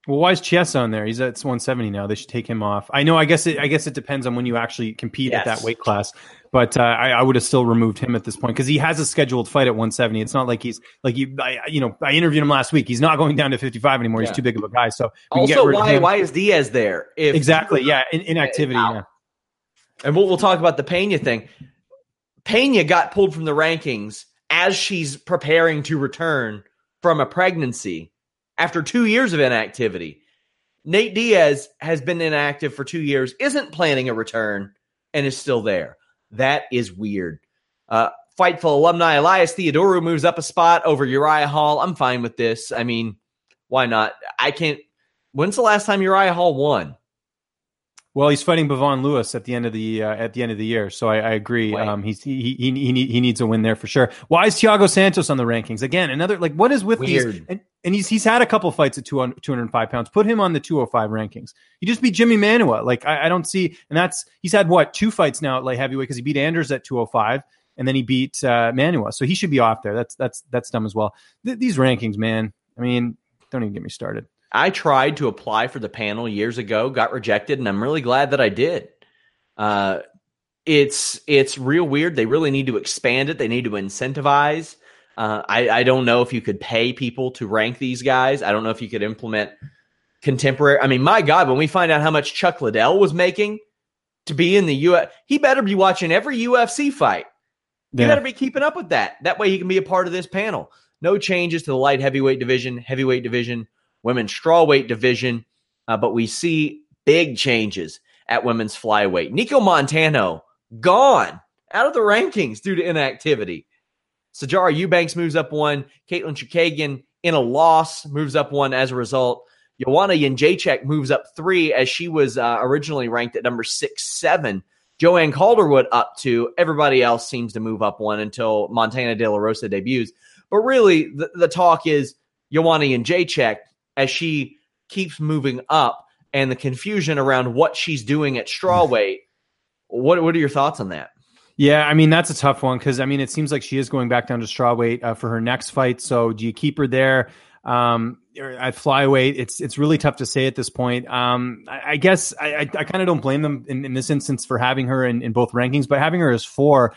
Well, why is Chiesa on there? He's at one seventy now. They should take him off. I know. I guess it, I guess it depends on when you actually compete yes. at that weight class. But uh, I, I would have still removed him at this point because he has a scheduled fight at one seventy. It's not like he's like you. I, you know, I interviewed him last week. He's not going down to fifty-five anymore. Yeah. He's too big of a guy. So we also, can get why why is Diaz there? If exactly. Yeah, in, inactivity. Yeah. And we'll we'll talk about the Pena thing. Pena got pulled from the rankings as she's preparing to return from a pregnancy. After two years of inactivity, Nate Diaz has been inactive for two years, isn't planning a return, and is still there. That is weird. Uh, Fightful alumni Elias Theodorou moves up a spot over Uriah Hall. I'm fine with this. I mean, why not? I can't. When's the last time Uriah Hall won? Well, he's fighting Bevon Lewis at the end of the uh, at the end of the year, so I, I agree. Um, he's, he he he he needs a win there for sure. Why is Thiago Santos on the rankings again? Another like what is with Weird. these? And, and he's he's had a couple fights at two hundred five pounds. Put him on the two oh five rankings. You just beat Jimmy Manua. Like I, I don't see, and that's he's had what two fights now at light heavyweight because he beat Anders at two oh five. And then he beat uh, Manua, so he should be off there. That's that's that's dumb as well. Th- these rankings, man. I mean, don't even get me started. I tried to apply for the panel years ago, got rejected, and I'm really glad that I did. Uh, it's it's real weird. They really need to expand it. They need to incentivize. Uh, I, I don't know if you could pay people to rank these guys. I don't know if you could implement contemporary. I mean, my God, when we find out how much Chuck Liddell was making to be in the U F C, he better be watching every U F C fight. Yeah. He better be keeping up with that. That way he can be a part of this panel. No changes to the light heavyweight division, heavyweight division, women's strawweight division. Uh, but we see big changes at women's flyweight. Nico Montano gone out of the rankings due to inactivity. Sajara Eubanks moves up one. Caitlin Chukagian, in a loss, moves up one as a result. Joanna Jędrzejczyk moves up three, as she was uh, originally ranked at number six, seven. Joanne Calderwood up two. Everybody else seems to move up one until Montana De La Rosa debuts. But really, the, the talk is Joanna Jędrzejczyk as she keeps moving up and the confusion around what she's doing at strawweight. What, what are your thoughts on that? Yeah, I mean, that's a tough one because, I mean, it seems like she is going back down to strawweight uh, for her next fight. So do you keep her there um, at flyweight? It's it's really tough to say at this point. Um, I, I guess I, I, I kind of don't blame them in, in this instance for having her in, in both rankings, but having her as four,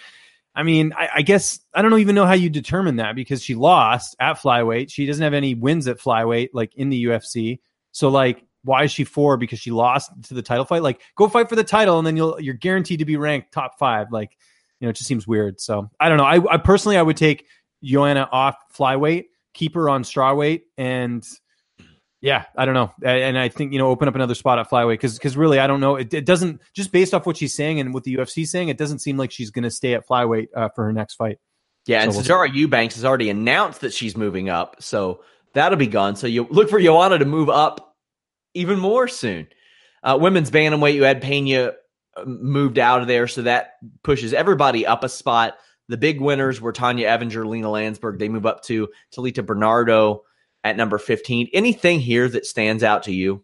I mean, I, I guess I don't even know how you determine that because she lost at flyweight. She doesn't have any wins at flyweight, like in the U F C. So, like, why is she four? Because she lost to the title fight? Like, go fight for the title and then you'll, you're guaranteed to be ranked top five. Like, you know, it just seems weird. So I don't know. I, I personally, I would take Joanna off flyweight, keep her on strawweight, and yeah, I don't know. And I think, you know, open up another spot at flyweight because because really, I don't know. It, it doesn't, just based off what she's saying and what the U F C is saying, it doesn't seem like she's going to stay at flyweight uh, for her next fight. Yeah, so and we'll Sajara see. Eubanks has already announced that she's moving up, so that'll be gone. So you look for Joanna to move up even more soon. Uh, women's bantamweight, you had Pena moved out of there, so that pushes everybody up a spot. The big winners were Tanya Evinger, Lena Landsberg. They move up to Talita Bernardo at number fifteen. Anything here that stands out to you?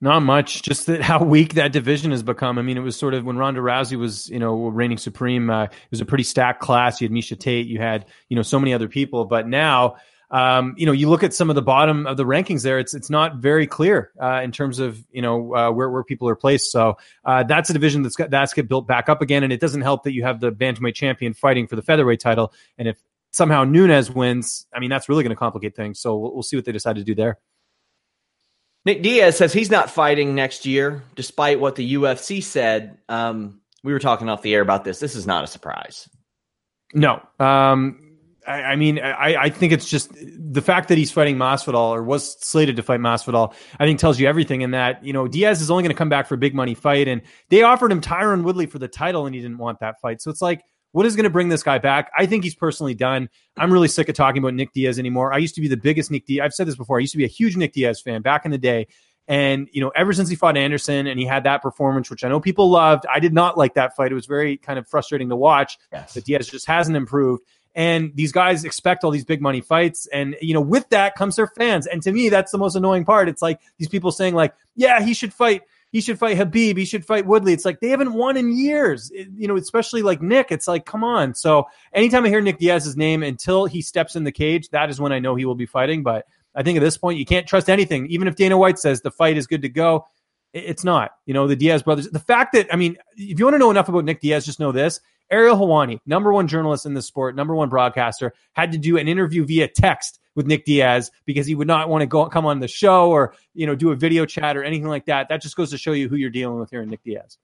Not much, just that how weak that division has become. I mean, it was sort of when Ronda Rousey was, you know, reigning supreme, uh, it was a pretty stacked class. You had Miesha Tate, you had, you know, so many other people, but now Um, you know, you look at some of the bottom of the rankings there, it's it's not very clear uh, in terms of, you know, uh, where, where people are placed. So uh, that's a division that's got, that's get built back up again. And it doesn't help that you have the bantamweight champion fighting for the featherweight title. And if somehow Nunes wins, I mean, that's really going to complicate things. So we'll, we'll see what they decide to do there. Nick Diaz says he's not fighting next year, despite what the U F C said. Um, we were talking off the air about this. This is not a surprise. No. Um I mean, I, I think it's just the fact that he's fighting Masvidal or was slated to fight Masvidal, I think tells you everything in that, you know, Diaz is only going to come back for a big money fight. And they offered him Tyron Woodley for the title and he didn't want that fight. So it's like, what is going to bring this guy back? I think he's personally done. I'm really sick of talking about Nick Diaz anymore. I used to be the biggest Nick Diaz. I've said this before. I used to be a huge Nick Diaz fan back in the day. And, you know, ever since he fought Anderson and he had that performance, which I know people loved, I did not like that fight. It was very kind of frustrating to watch. Yes. But Diaz just hasn't improved. And these guys expect all these big money fights. And, you know, with that comes their fans. And to me, that's the most annoying part. It's like these people saying like, yeah, he should fight. He should fight Habib. He should fight Woodley. It's like they haven't won in years, it, you know, especially like Nick. It's like, come on. So anytime I hear Nick Diaz's name until he steps in the cage, that is when I know he will be fighting. But I think at this point, you can't trust anything. Even if Dana White says the fight is good to go, it, it's not. You know, the Diaz brothers, the fact that, I mean, if you want to know enough about Nick Diaz, just know this. Ariel Helwani, number one journalist in the sport, number one broadcaster, had to do an interview via text with Nick Diaz because he would not want to go come on the show or, you know, do a video chat or anything like that. That just goes to show you who you're dealing with here in Nick Diaz.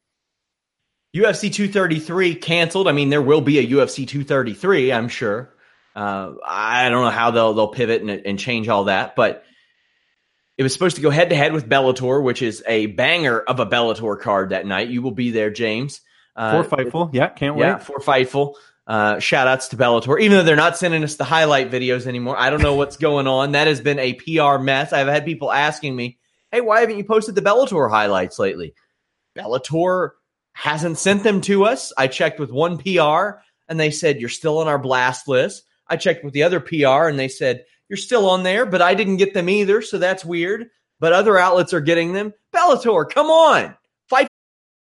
U F C two thirty-three canceled. I mean, there will be a U F C two thirty-three, I'm sure. Uh, I don't know how they'll they'll pivot and, and change all that, but it was supposed to go head-to-head with Bellator, which is a banger of a Bellator card that night. You will be there, James. Uh, for Fightful, yeah, can't wait. Yeah, for Fightful. Uh, shout-outs to Bellator, even though they're not sending us the highlight videos anymore. I don't know what's going on. That has been a P R mess. I've had people asking me, hey, why haven't you posted the Bellator highlights lately? Bellator hasn't sent them to us. I checked with one P R, and they said, you're still on our blast list. I checked with the other P R, and they said, you're still on there, but I didn't get them either, so that's weird. But other outlets are getting them. Bellator, come on.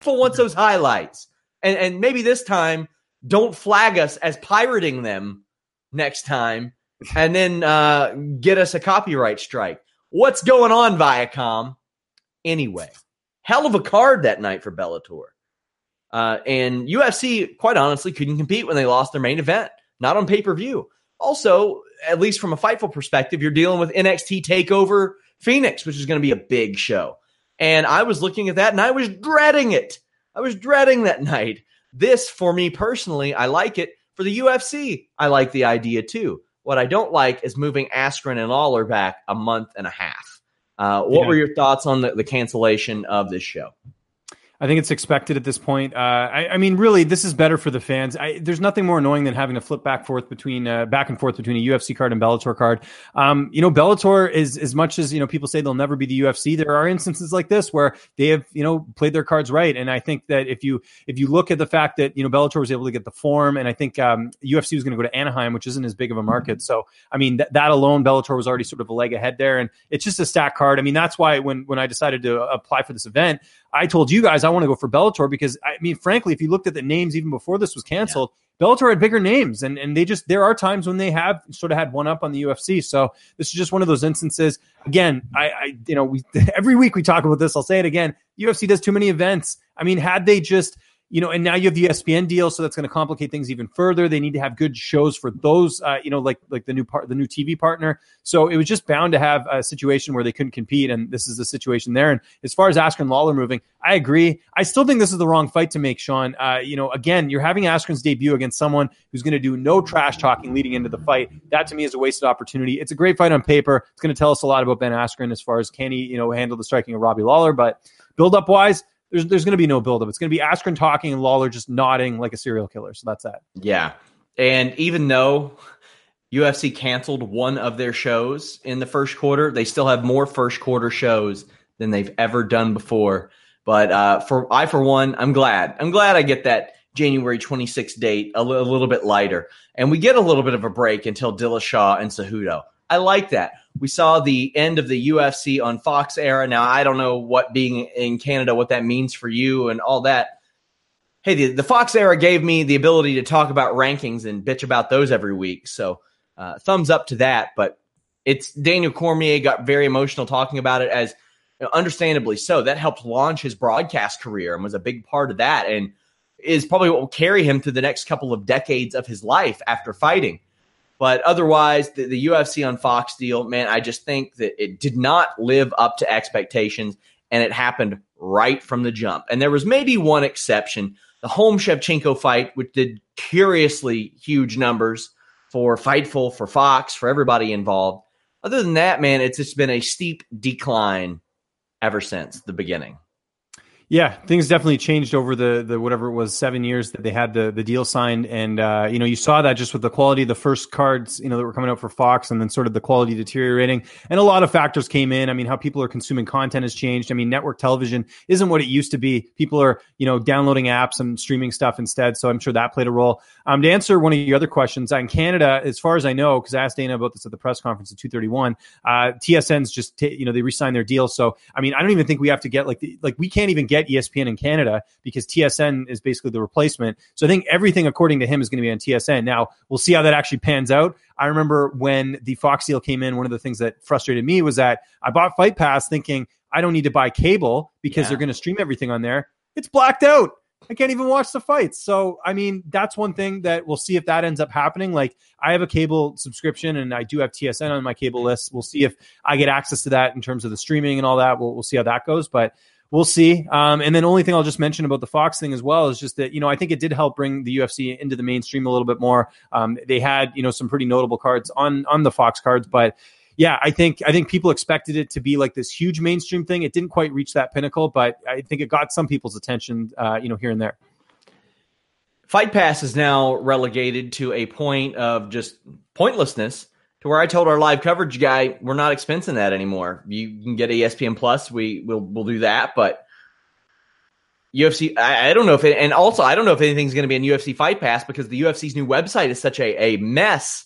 People want those highlights. And, and maybe this time, don't flag us as pirating them next time, and then uh, get us a copyright strike. What's going on, Viacom? Anyway, hell of a card that night for Bellator. Uh, and U F C, quite honestly, couldn't compete when they lost their main event. Not on pay-per-view. Also, at least from a Fightful perspective, you're dealing with N X T TakeOver Phoenix, which is going to be a big show. And I was looking at that, and I was dreading it. I was dreading that night. This, for me personally, I like it. For the U F C, I like the idea, too. What I don't like is moving Askren and Lawler back a month and a half. Uh, what yeah. were your thoughts on the, the cancellation of this show? I think it's expected at this point. Uh, I, I mean, really, this is better for the fans. I, there's nothing more annoying than having to flip back forth between uh, back and forth between a U F C card and Bellator card. Um, you know, Bellator is, as much as, you know, people say they'll never be the U F C. There are instances like this where they have, you know, played their cards right. And I think that if you if you look at the fact that, you know, Bellator was able to get the form, and I think um, U F C was going to go to Anaheim, which isn't as big of a market. So I mean, th- that alone, Bellator was already sort of a leg ahead there, and it's just a stack card. I mean, that's why when when I decided to apply for this event, I told you guys I want to go for Bellator because, I mean, frankly, if you looked at the names even before this was canceled, yeah. Bellator had bigger names, and, and they just there are times when they have sort of had one up on the U F C. So this is just one of those instances. Again, I, I you know, we every week we talk about this. I'll say it again. U F C does too many events. I mean, had they just, you know, and now you have the E S P N deal, so that's going to complicate things even further. They need to have good shows for those, uh, you know, like like the new part, the new T V partner. So it was just bound to have a situation where they couldn't compete, and this is the situation there. And as far as Askren Lawler moving, I agree. I still think this is the wrong fight to make, Sean. Uh, you know, again, you're having Askren's debut against someone who's going to do no trash talking leading into the fight. That to me is a wasted opportunity. It's a great fight on paper. It's going to tell us a lot about Ben Askren as far as can he, you know, handle the striking of Robbie Lawler, but build up wise. There's there's going to be no buildup. It's going to be Askren talking and Lawler just nodding like a serial killer. So that's that. Yeah. And even though U F C canceled one of their shows in the first quarter, they still have more first quarter shows than they've ever done before. But uh, for I, for one, I'm glad. I'm glad I get that January twenty-sixth date a, l- a little bit lighter. And we get a little bit of a break until Dillashaw and Cejudo. I like that. We saw the end of the U F C on Fox era. Now, I don't know what being in Canada, what that means for you and all that. Hey, the, the Fox era gave me the ability to talk about rankings and bitch about those every week. So uh, thumbs up to that. But it's Daniel Cormier got very emotional talking about it, as you know, understandably so. That helped launch his broadcast career and was a big part of that, and is probably what will carry him through the next couple of decades of his life after fighting. But otherwise, the, the U F C on Fox deal, man, I just think that it did not live up to expectations, and it happened right from the jump. And there was maybe one exception, the Holm Shevchenko fight, which did curiously huge numbers for Fightful, for Fox, for everybody involved. Other than that, man, it's just been a steep decline ever since the beginning. Yeah, things definitely changed over the the whatever it was, seven years that they had the, the deal signed. And, uh, you know, you saw that just with the quality of the first cards, you know, that were coming out for Fox, and then sort of the quality deteriorating. And a lot of factors came in. I mean, how people are consuming content has changed. I mean, network television isn't what it used to be. People are, you know, downloading apps and streaming stuff instead. So I'm sure that played a role. Um, to answer one of your other questions, in Canada, as far as I know, because I asked Dana about this at the press conference at two thirty-one, uh, T S N's just, t- you know, they re-signed their deal. So, I mean, I don't even think we have to get like, the, like we can't even get E S P N in Canada because T S N is basically the replacement. So I think everything according to him is going to be on T S N. Now we'll see how that actually pans out. I remember when the Fox deal came in, one of the things that frustrated me was that I bought Fight Pass thinking I don't need to buy cable because yeah. they're going to stream everything on there. It's blacked out. I can't even watch the fights. So, I mean, that's one thing that we'll see if that ends up happening. Like, I have a cable subscription, and I do have T S N on my cable list. We'll see if I get access to that in terms of the streaming and all that. We'll, we'll see how that goes. But we'll see. Um, and then only thing I'll just mention about the Fox thing as well is just that, you know, I think it did help bring the U F C into the mainstream a little bit more. Um, they had, you know, some pretty notable cards on on the Fox cards. But yeah, I think I think people expected it to be like this huge mainstream thing. It didn't quite reach that pinnacle, but I think it got some people's attention, uh, you know, here and there. Fight Pass is now relegated to a point of just pointlessness, to where I told our live coverage guy, we're not expensing that anymore. You can get E S P N Plus. We will we'll do that. But U F C, I, I don't know if it, and also I don't know if anything's going to be in U F C Fight Pass because the U F C's new website is such a, a mess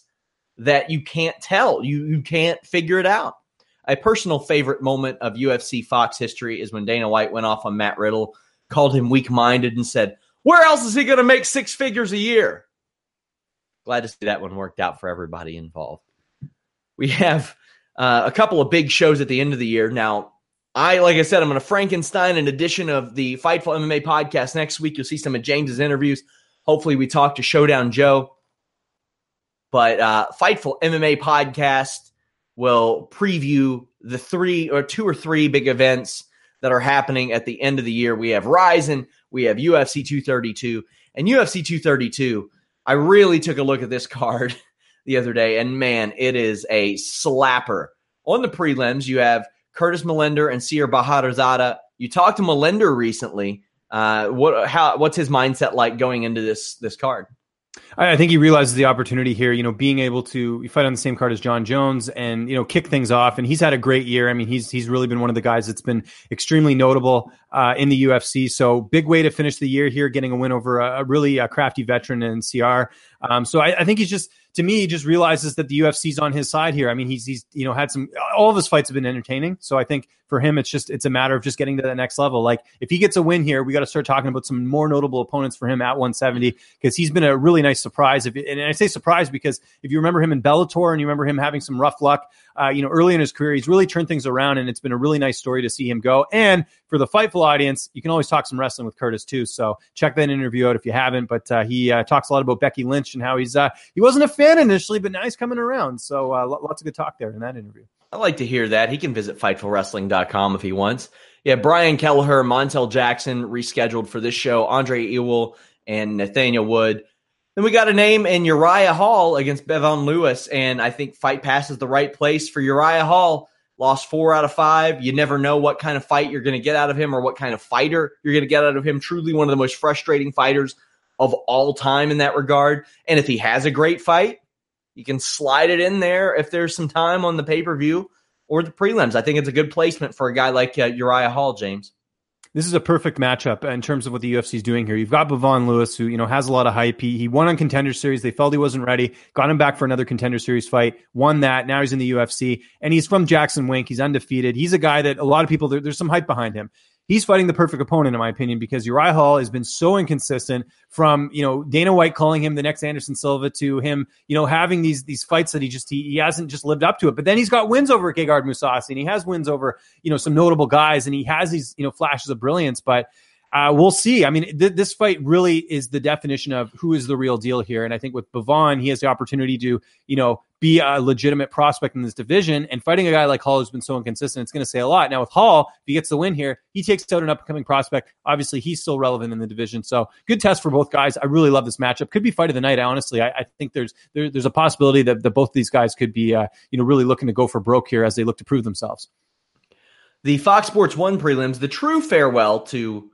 that you can't tell. You you can't figure it out. A personal favorite moment of U F C Fox history is when Dana White went off on Matt Riddle, called him weak-minded, and said, where else is he going to make six figures a year? Glad to see that one worked out for everybody involved. We have uh, a couple of big shows at the end of the year. Now, I, like I said, I'm going to Frankenstein an edition of the Fightful M M A podcast next week. You'll see some of James's interviews. Hopefully we talk to Showdown Joe. But uh, Fightful M M A podcast will preview the three or two or three big events that are happening at the end of the year. We have Rizin, we have U F C two thirty-two, and U F C two thirty-two. I really took a look at this card the other day, and man, it is a slapper. On the prelims, you have Curtis Millender and Seer Baharazada. You talked to Millender recently. Uh, what, how, what's his mindset like going into this this card? I think he realizes the opportunity here, you know, being able to fight on the same card as John Jones and, you know, kick things off. And he's had a great year. I mean, he's he's really been one of the guys that's been extremely notable uh, in the U F C. So big way to finish the year here, getting a win over a, a really a crafty veteran in C R. Um, so I, I think he's just, to me, he just realizes that the U F C's on his side here. I mean, he's he's you know had some, all of his fights have been entertaining. So I think for him, it's just it's a matter of just getting to that next level. Like if he gets a win here, we got to start talking about some more notable opponents for him at one seventy because he's been a really nice surprise. If, and I say surprise because if you remember him in Bellator and you remember him having some rough luck, uh, you know, early in his career, he's really turned things around, and it's been a really nice story to see him go. And for the Fightful audience, you can always talk some wrestling with Curtis too. So check that interview out if you haven't. But uh, he uh, talks a lot about Becky Lynch and how he's uh, he wasn't a fan initially, but now he's coming around. So uh, lots of good talk there in that interview. I like to hear that. He can visit Fightful Wrestling dot com if he wants. Yeah, Brian Kelleher, Montel Jackson rescheduled for this show. Andre Ewell and Nathaniel Wood. Then we got a name in Uriah Hall against Bevon Lewis, and I think Fight Pass is the right place for Uriah Hall. Lost four out of five. You never know what kind of fight you're going to get out of him or what kind of fighter you're going to get out of him. Truly one of the most frustrating fighters of all time in that regard. And if he has a great fight, you can slide it in there if there's some time on the pay-per-view or the prelims. I think it's a good placement for a guy like uh, Uriah Hall, James. This is a perfect matchup in terms of what the U F C is doing here. You've got Bevon Lewis, who you know has a lot of hype. He, he won on Contender Series. They felt he wasn't ready. Got him back for another Contender Series fight. Won that. Now he's in the U F C. And he's from Jackson Wink. He's undefeated. He's a guy that a lot of people, there, there's some hype behind him. He's fighting the perfect opponent, in my opinion, because Uriah Hall has been so inconsistent from, you know, Dana White calling him the next Anderson Silva to him, you know, having these these fights that he just, he, he hasn't just lived up to it. But then he's got wins over Gegard Mousasi, and he has wins over, you know, some notable guys, and he has these, you know, flashes of brilliance. But uh, we'll see. I mean, th- this fight really is the definition of who is the real deal here. And I think with Bevon, he has the opportunity to, you know, be a legitimate prospect in this division, and fighting a guy like Hall who's been so inconsistent, it's going to say a lot. Now with Hall, if he gets the win here, he takes out an up-and-coming prospect. Obviously, he's still relevant in the division, so good test for both guys. I really love this matchup. Could be fight of the night, honestly. I, I think there's there, there's a possibility that, that both of these guys could be uh, you know really looking to go for broke here as they look to prove themselves. The Fox Sports one prelims, the true farewell to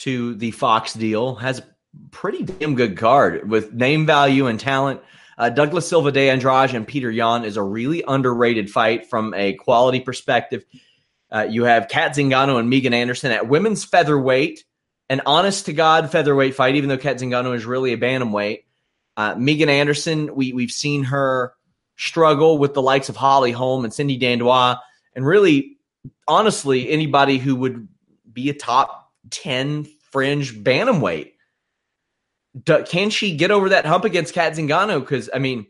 to the Fox deal, has a pretty damn good card with name value and talent. Uh, Douglas Silva de Andrade and Peter Yan is a really underrated fight from a quality perspective. Uh, you have Kat Zingano and Megan Anderson at women's featherweight, an honest-to-God featherweight fight, even though Kat Zingano is really a bantamweight. Uh, Megan Anderson, we, we've seen her struggle with the likes of Holly Holm and Cindy Dandois, and really, honestly, anybody who would be a top ten fringe bantamweight. Do, can she get over that hump against Kat Zingano? Because, I mean,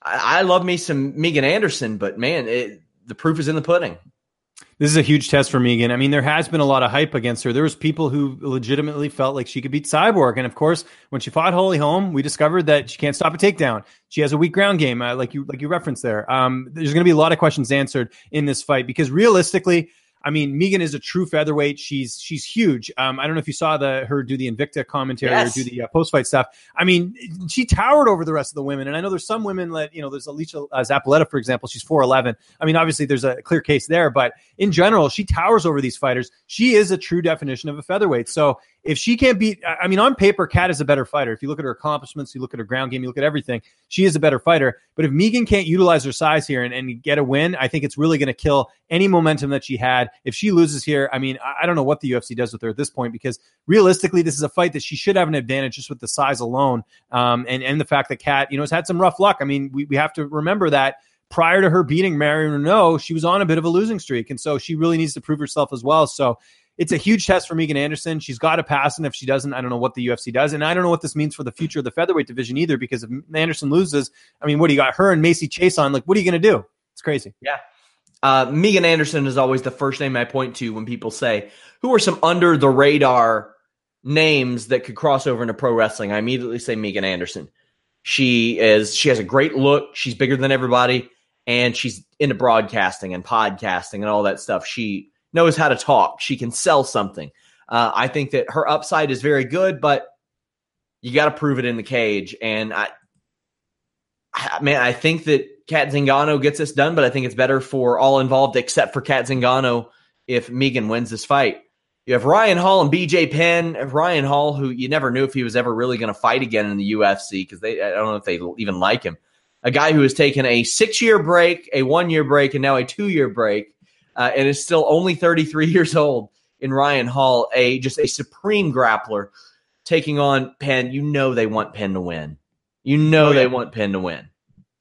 I, I love me some Megan Anderson, but, man, it, the proof is in the pudding. This is a huge test for Megan. I mean, there has been a lot of hype against her. There was people who legitimately felt like she could beat Cyborg. And, of course, when she fought Holly Holm, we discovered that she can't stop a takedown. She has a weak ground game, uh, like you like you referenced there. Um, there's going to be a lot of questions answered in this fight because, realistically, I mean, Megan is a true featherweight. She's she's huge. Um, I don't know if you saw the her do the Invicta commentary yes. or do the uh, post-fight stuff. I mean, she towered over the rest of the women. And I know there's some women that, you know, there's Alicia uh, Zappaleta, for example. She's four eleven. I mean, obviously, there's a clear case there. But in general, she towers over these fighters. She is a true definition of a featherweight. So if she can't beat, I mean, on paper, Kat is a better fighter. If you look at her accomplishments, you look at her ground game, you look at everything, she is a better fighter. But if Megan can't utilize her size here and, and get a win, I think it's really going to kill any momentum that she had. If she loses here, I mean, I don't know what the U F C does with her at this point, because realistically, this is a fight that she should have an advantage just with the size alone. Um, and, and the fact that Kat, you know, has had some rough luck. I mean, we, we have to remember that prior to her beating Marion Renaud, she was on a bit of a losing streak. And so she really needs to prove herself as well. So it's a huge test for Megan Anderson. She's got to pass, and if she doesn't, I don't know what the U F C does. And I don't know what this means for the future of the featherweight division either, because if Anderson loses, I mean, what do you got? Her and Macy Chase on, like, what are you going to do? It's crazy. Yeah. Uh, Megan Anderson is always the first name I point to when people say, who are some under-the-radar names that could cross over into pro wrestling? I immediately say Megan Anderson. She is. She has a great look. She's bigger than everybody, and she's into broadcasting and podcasting and all that stuff. She knows how to talk. She can sell something. Uh, I think that her upside is very good, but you got to prove it in the cage. And I, I man, I think that Kat Zingano gets this done, but I think it's better for all involved, except for Kat Zingano, if Megan wins this fight. You have Ryan Hall and B J Penn. Ryan Hall, who you never knew if he was ever really going to fight again in the U F C, because they I don't know if they even like him. A guy who has taken a six-year break, a one-year break, and now a two-year break. Uh, and is still only thirty-three years old in Ryan Hall, a just a supreme grappler, taking on Penn. You know they want Penn to win. You know oh, yeah. they want Penn to win.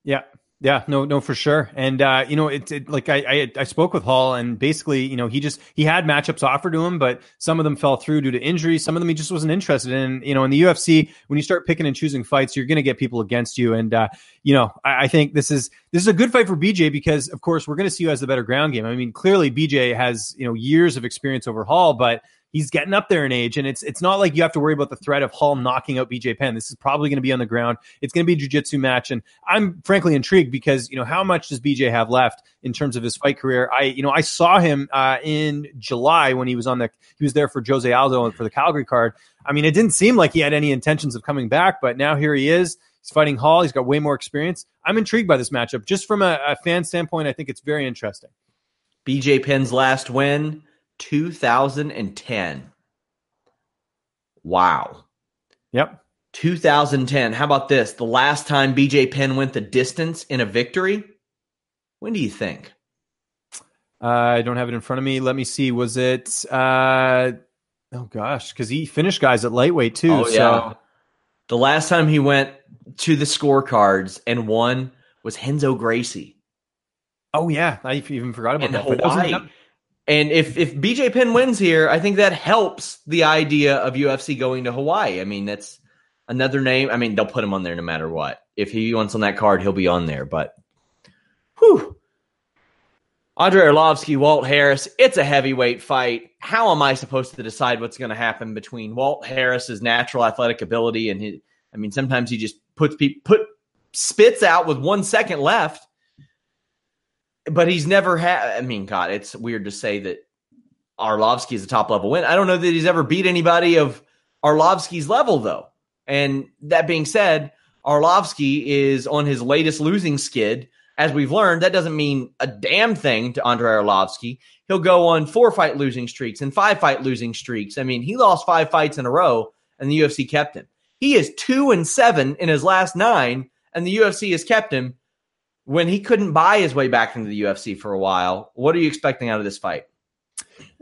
Yeah, yeah, no, no, for sure. And uh, you know, it's it, like I, I I spoke with Hall, and basically, you know, he just he had matchups offered to him, but some of them fell through due to injury. Some of them he just wasn't interested in. You know, in the U F C, when you start picking and choosing fights, you're going to get people against you. And uh, you know, I, I think this is. This is a good fight for B J because, of course, we're going to see who has the better ground game. I mean, clearly B J has, you know, years of experience over Hall, but he's getting up there in age, and it's it's not like you have to worry about the threat of Hall knocking out B J Penn. This is probably going to be on the ground. It's going to be a jiu-jitsu match, and I'm frankly intrigued because, you know, how much does B J have left in terms of his fight career? I you know I saw him uh, in July when he was on the he was there for Jose Aldo for the Calgary card. I mean, it didn't seem like he had any intentions of coming back, but now here he is. He's fighting Hall. He's got way more experience. I'm intrigued by this matchup. Just from a, a fan standpoint, I think it's very interesting. B J Penn's last win, two thousand ten. Wow. Yep. two thousand ten. How about this? The last time B J Penn went the distance in a victory? When do you think? Uh, I don't have it in front of me. Let me see. Was it... Uh, oh, gosh. Because he finished guys at lightweight, too. Oh, yeah. So. The last time he went to the scorecards and won was Renzo Gracie. Oh, yeah. I even forgot about that. But that was enough. And if, if B J Penn wins here, I think that helps the idea of U F C going to Hawaii. I mean, that's another name. I mean, they'll put him on there no matter what. If he wants on that card, he'll be on there. But, whew. Andre Arlovsky, Walt Harris, it's a heavyweight fight. How am I supposed to decide what's going to happen between Walt Harris's natural athletic ability and his, I mean, sometimes he just puts people, put spits out with one second left, but he's never had, I mean, God, it's weird to say that Arlovsky is a top level win. I don't know that he's ever beat anybody of Arlovsky's level though. And that being said, Arlovsky is on his latest losing skid. As we've learned, that doesn't mean a damn thing to Andrei Arlovsky. He'll go on four-fight losing streaks and five-fight losing streaks. I mean, he lost five fights in a row, and the U F C kept him. He is two and seven in his last nine, and the U F C has kept him when he couldn't buy his way back into the U F C for a while. What are you expecting out of this fight?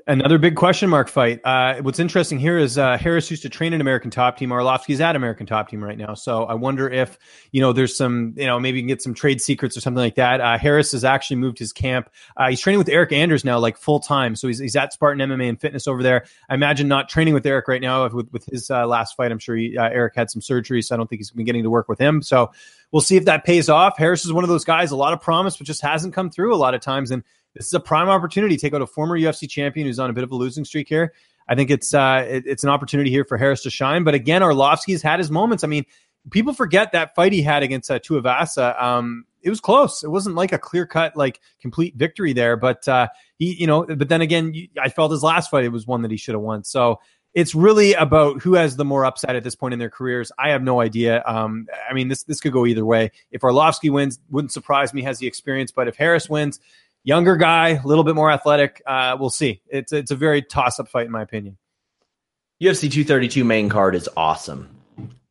Another big question mark fight. Uh, what's interesting here is uh, Harris used to train an American Top Team. Arlovsky's at American Top Team right now. So I wonder if, you know, there's some, you know, maybe you can get some trade secrets or something like that. Uh, Harris has actually moved his camp. Uh, he's training with Eric Anders now, like full time. So he's he's at Spartan M M A and Fitness over there. I imagine not training with Eric right now with, with his uh, last fight. I'm sure he, uh, Eric had some surgery, so I don't think he's been getting to work with him. So we'll see if that pays off. Harris is one of those guys, a lot of promise, but just hasn't come through a lot of times. And this is a prime opportunity to take out a former U F C champion who's on a bit of a losing streak here. I think it's uh, it, it's an opportunity here for Harris to shine. But again, Arlovsky's had his moments. I mean, people forget that fight he had against uh, Tuivasa. Um, it was close. It wasn't like a clear-cut, like complete victory there. But uh, he, you know, but then again, I felt his last fight it was one that he should have won. So it's really about who has the more upside at this point in their careers. I have no idea. Um, I mean, this this could go either way. If Arlovsky wins, wouldn't surprise me. Has the experience, but if Harris wins. Younger guy, a little bit more athletic. Uh, we'll see. It's, it's a very toss-up fight, in my opinion. U F C two thirty-two main card is awesome.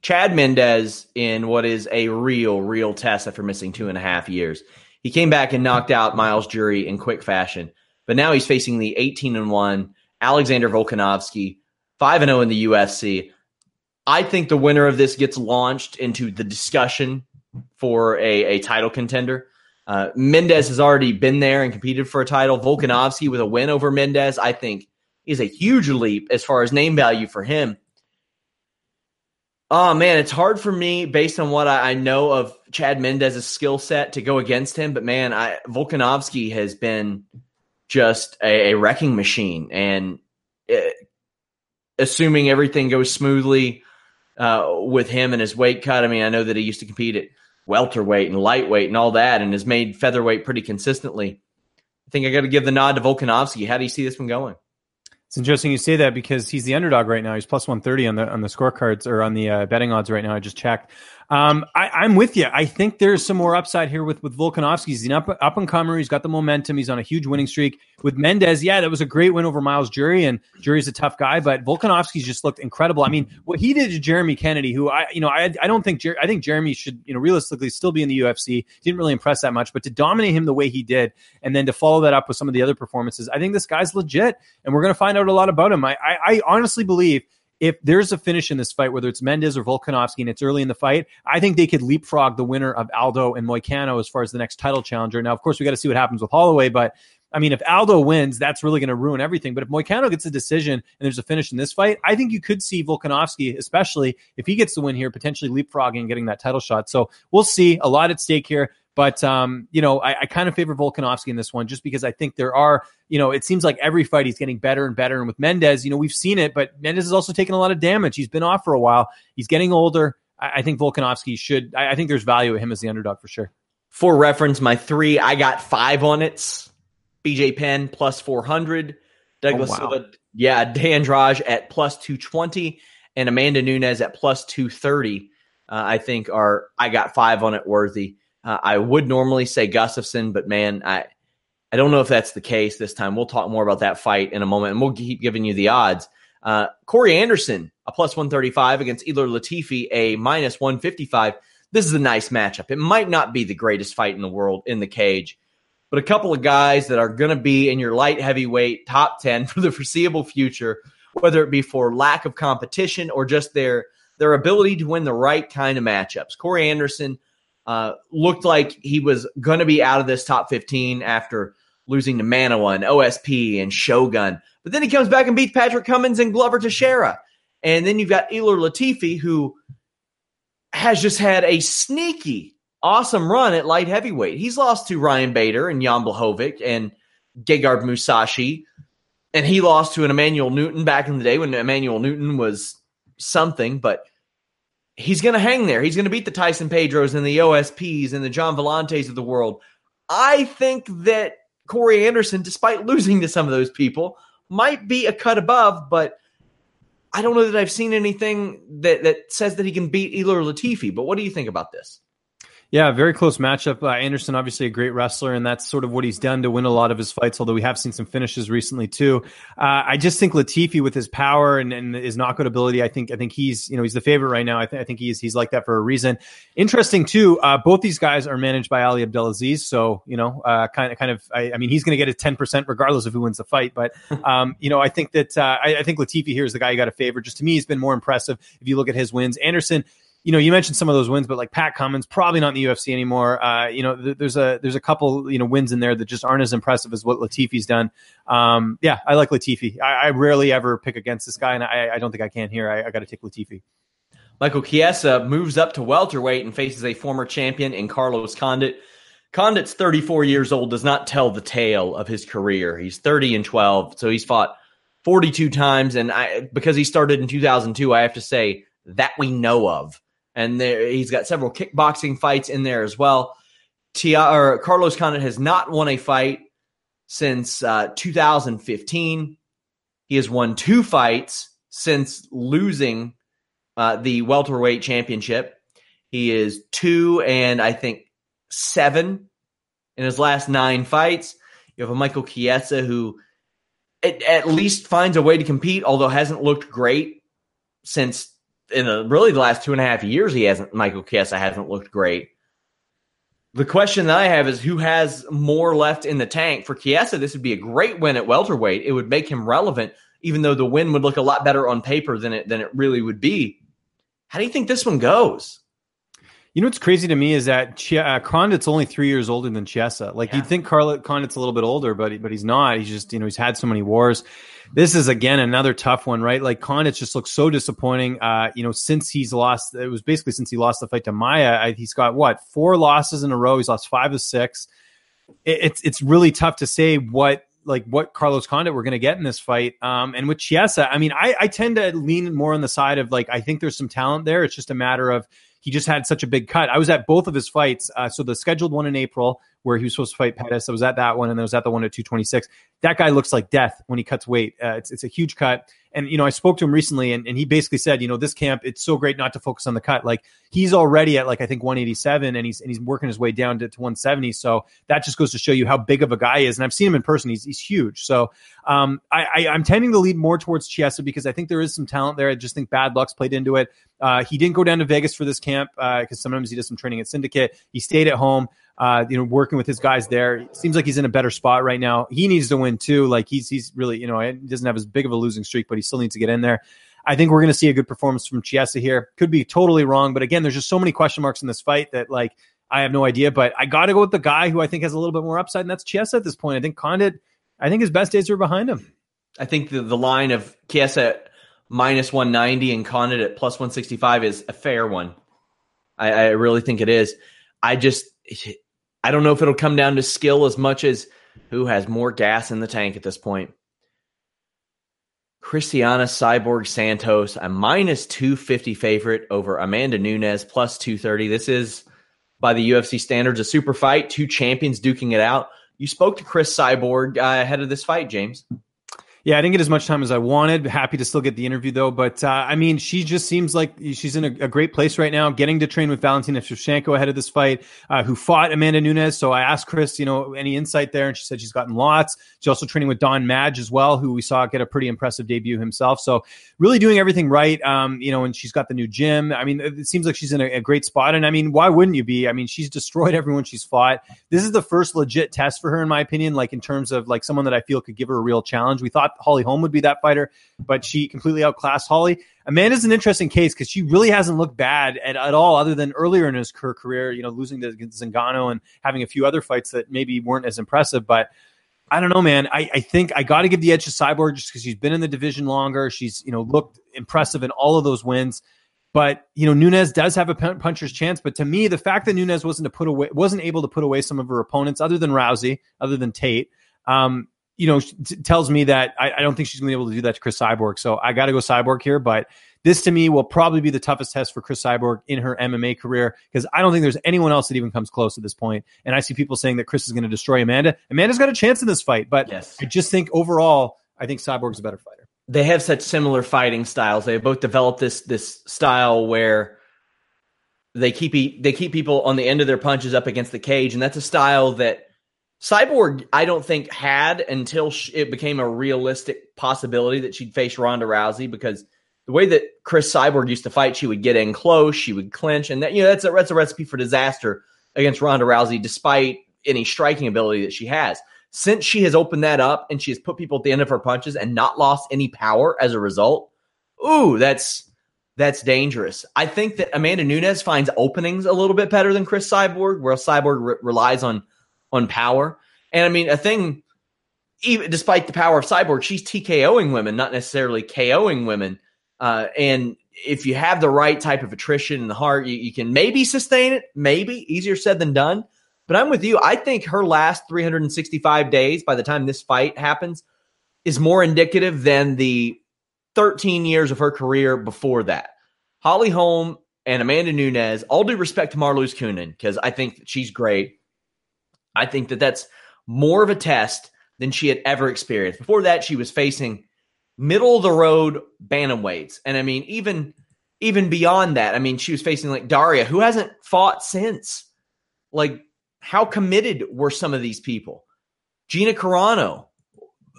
Chad Mendez in what is a real, real test after missing two and a half years. He came back and knocked out Miles Jury in quick fashion, but now he's facing the eighteen and one Alexander Volkanovsky, five and oh in the U F C. I think the winner of this gets launched into the discussion for a, a title contender. Uh, Mendez has already been there and competed for a title. Volkanovsky with a win over Mendez, I think, is a huge leap as far as name value for him. Oh, man, it's hard for me, based on what I, I know of Chad Mendez's skill set, to go against him. But, man, I, Volkanovsky has been just a, a wrecking machine. And it, assuming everything goes smoothly uh, with him and his weight cut, I mean, I know that he used to compete at welterweight and lightweight and all that, and has made featherweight pretty consistently. I think I got to give the nod to Volkanovski. How do you see this one going? It's interesting you say that because he's the underdog right now. He's plus one thirty on the on the scorecards or on the uh, betting odds right now. I just checked. Um, I, I'm with you. I think there's some more upside here with, with Volkanovski. He's an up, up and comer. He's got the momentum. He's on a huge winning streak. With Mendez, yeah, that was a great win over Miles Jury, and Jury's a tough guy, but Volkanovski's just looked incredible. I mean, what he did to Jeremy Kennedy, who I, you know, I, I don't think, Jer- I think Jeremy should, you know, realistically still be in the U F C. Didn't really impress that much, but to dominate him the way he did, and then to follow that up with some of the other performances, I think this guy's legit, and we're going to find out a lot about him. I, I, I honestly believe if there's a finish in this fight, whether it's Mendez or Volkanovski, and it's early in the fight, I think they could leapfrog the winner of Aldo and Moicano as far as the next title challenger. Now, of course, we got to see what happens with Holloway, but I mean, if Aldo wins, that's really going to ruin everything. But if Moicano gets a decision and there's a finish in this fight, I think you could see Volkanovski, especially if he gets the win here, potentially leapfrogging and getting that title shot. So we'll see. A lot at stake here. But, um, you know, I, I kind of favor Volkanovski in this one just because I think there are, you know, it seems like every fight he's getting better and better. And with Mendez, you know, we've seen it, but Mendez has also taken a lot of damage. He's been off for a while. He's getting older. I, I think Volkanovski should, I, I think there's value at him as the underdog for sure. For reference, my three, I got five on it. B J Penn plus four hundred. Douglas oh, wow. Silva, yeah, D'Andrage at plus two twenty. And Amanda Nunes at plus two thirty, uh, I think are, I got five on it worthy. Uh, I would normally say Gustafson, but man, I I don't know if that's the case this time. We'll talk more about that fight in a moment, and we'll keep giving you the odds. Uh, Corey Anderson, a plus one thirty-five against Ilir Latifi, a minus one fifty-five. This is a nice matchup. It might not be the greatest fight in the world in the cage, but a couple of guys that are going to be in your light heavyweight top ten for the foreseeable future, whether it be for lack of competition or just their, their ability to win the right kind of matchups. Corey Anderson, Uh, looked like he was going to be out of this top fifteen after losing to Manoa and O S P and Shogun. But then he comes back and beats Patrick Cummins and Glover Teixeira. And then you've got Ilir Latifi, who has just had a sneaky, awesome run at light heavyweight. He's lost to Ryan Bader and Jan Blachowicz and Gegard Mousasi. And he lost to an Emmanuel Newton back in the day when Emmanuel Newton was something, but he's going to hang there. He's going to beat the Tyson Pedros and the O S Ps and the John Volantes of the world. I think that Corey Anderson, despite losing to some of those people, might be a cut above, but I don't know that I've seen anything that, that says that he can beat Ilir Latifi. But what do you think about this? Yeah, very close matchup. Uh, Anderson, obviously a great wrestler, and that's sort of what he's done to win a lot of his fights, although we have seen some finishes recently too. Uh, I just think Latifi, with his power and, and his knockout ability, I think I think he's you know he's the favorite right now. I, th- I think he's he's like that for a reason. Interesting too, uh, both these guys are managed by Ali Abdelaziz, so you know, uh, kind of kind of I, I mean he's going to get his ten percent regardless of who wins the fight. But um, you know, I think that uh, I, I think Latifi here is the guy you got to favor. Just to me, he's been more impressive if you look at his wins. Anderson, you know, you mentioned some of those wins, but like Pat Cummins, probably not in the U F C anymore. Uh, you know, th- there's a there's a couple, you know, wins in there that just aren't as impressive as what Latifi's done. Um, yeah, I like Latifi. I, I rarely ever pick against this guy, and I, I don't think I can here. I, I got to take Latifi. Michael Chiesa moves up to welterweight and faces a former champion in Carlos Condit. Condit's thirty-four years old, does not tell the tale of his career. He's thirty and twelve, so he's fought forty-two times, and I because he started in two thousand two, I have to say that we know of. And there, he's got several kickboxing fights in there as well. Tia, or Carlos Condit has not won a fight since uh, two thousand fifteen. He has won two fights since losing uh, the welterweight championship. He is two and I think seven in his last nine fights. You have a Michael Chiesa who it at least finds a way to compete, although hasn't looked great since in the, really the last two and a half years. He hasn't, Michael Chiesa hasn't looked great. The question that I have is who has more left in the tank for Chiesa. This would be a great win at welterweight. It would make him relevant, even though the win would look a lot better on paper than it, than it really would be. How do you think this one goes? You know what's crazy to me is that Ch- uh, Condit's only three years older than Chiesa. Like yeah. You'd think Carl Condit's a little bit older, but he, but he's not. He's just, you know, he's had so many wars. This is again another tough one, right? Like Condit just looks so disappointing. Uh, you know, since he's lost, it was basically since he lost the fight to Maia. I, he's got what four losses in a row. He's lost five of six. It, it's it's really tough to say what like what Carlos Condit we're going to get in this fight. Um, and with Chiesa, I mean, I, I tend to lean more on the side of like I think there's some talent there. It's just a matter of he just had such a big cut. I was at both of his fights. Uh, so the scheduled one in April where he was supposed to fight Pettis, I was at that one, and I was at the one at two twenty-six. That guy looks like death when he cuts weight. Uh, it's, it's a huge cut. And, you know, I spoke to him recently, and, and he basically said, you know, this camp, it's so great not to focus on the cut. Like he's already at like, I think one eighty-seven, and he's, and he's working his way down to, to one seventy. So that just goes to show you how big of a guy he is. And I've seen him in person. He's, he's huge. So um, I, I, I'm tending to lead more towards Chiesa because I think there is some talent there. I just think bad luck's played into it. Uh, he didn't go down to Vegas for this camp because uh, sometimes he does some training at Syndicate. He stayed at home, uh, you know, working with his guys there. It seems like he's in a better spot right now. He needs to win too. Like he's he's really, you know, he doesn't have as big of a losing streak, but he still needs to get in there. I think we're going to see a good performance from Chiesa here. Could be totally wrong, but again, there's just so many question marks in this fight that like I have no idea. But I got to go with the guy who I think has a little bit more upside, and that's Chiesa at this point. I think Condit, I think his best days are behind him. I think the the line of Chiesa minus one ninety and Condit at plus one sixty-five is a fair one. I, I really think it is. I just, I don't know if it'll come down to skill as much as who has more gas in the tank at this point. Cristiana Cyborg Santos, a minus two fifty favorite over Amanda Nunes, plus two thirty. This is, by the U F C standards, a super fight. Two champions duking it out. You spoke to Chris Cyborg uh, ahead of this fight, James. Yeah, I didn't get as much time as I wanted. Happy to still get the interview, though. But, uh, I mean, she just seems like she's in a, a great place right now, getting to train with Valentina Shevchenko ahead of this fight, uh, who fought Amanda Nunes. So I asked Chris, you know, any insight there, and she said she's gotten lots. She's also training with Don Madge as well, who we saw get a pretty impressive debut himself. So really doing everything right, um, you know, and she's got the new gym. I mean, it seems like she's in a, a great spot. And, I mean, why wouldn't you be? I mean, she's destroyed everyone she's fought. This is the first legit test for her, in my opinion, like in terms of like someone that I feel could give her a real challenge. We thought Holly Holm would be that fighter, but she completely outclassed Holly. Amanda's an interesting case because she really hasn't looked bad at, at all other than earlier in his, her career, you know, losing to Zingano and having a few other fights that maybe weren't as impressive. But I don't know, man. I, I think I got to give the edge to Cyborg just because she's been in the division longer. She's, you know, looked impressive in all of those wins. But, you know, Nunes does have a puncher's chance. But to me, the fact that Nunes wasn't to put away, wasn't able to put away some of her opponents other than Rousey, other than Tate, um, you know, t- tells me that I, I don't think she's going to be able to do that to Chris Cyborg. So I got to go Cyborg here. But this, to me, will probably be the toughest test for Chris Cyborg in her M M A career because I don't think there's anyone else that even comes close at this point. And I see people saying that Chris is going to destroy Amanda. Amanda's got a chance in this fight. But yes. I just think overall, I think Cyborg's a better fighter. They have such similar fighting styles. They both developed this this style where they keep e- they keep people on the end of their punches up against the cage. And that's a style that Cyborg, I don't think, had until it became a realistic possibility that she'd face Ronda Rousey, because the way that Chris Cyborg used to fight, she would get in close, she would clinch, and that, you know, that's a, that's a recipe for disaster against Ronda Rousey, despite any striking ability that she has. Since she has opened that up and she has put people at the end of her punches and not lost any power as a result, ooh, that's that's dangerous. I think that Amanda Nunes finds openings a little bit better than Chris Cyborg, where Cyborg re- relies on on power. And I mean, a thing, even despite the power of Cyborg, she's TKOing women, not necessarily KOing women. Uh, and if you have the right type of attrition in the heart, you, you can maybe sustain it, maybe easier said than done. But I'm with you. I think her last three hundred sixty-five days, by the time this fight happens, is more indicative than the thirteen years of her career before that. Holly Holm and Amanda Nunes, all due respect to Marluz Kunin, because I think that she's great. I think that that's more of a test than she had ever experienced. Before that, she was facing middle-of-the-road bantamweights. And, I mean, even even beyond that, I mean, she was facing, like, Daria, who hasn't fought since. Like, how committed were some of these people? Gina Carano,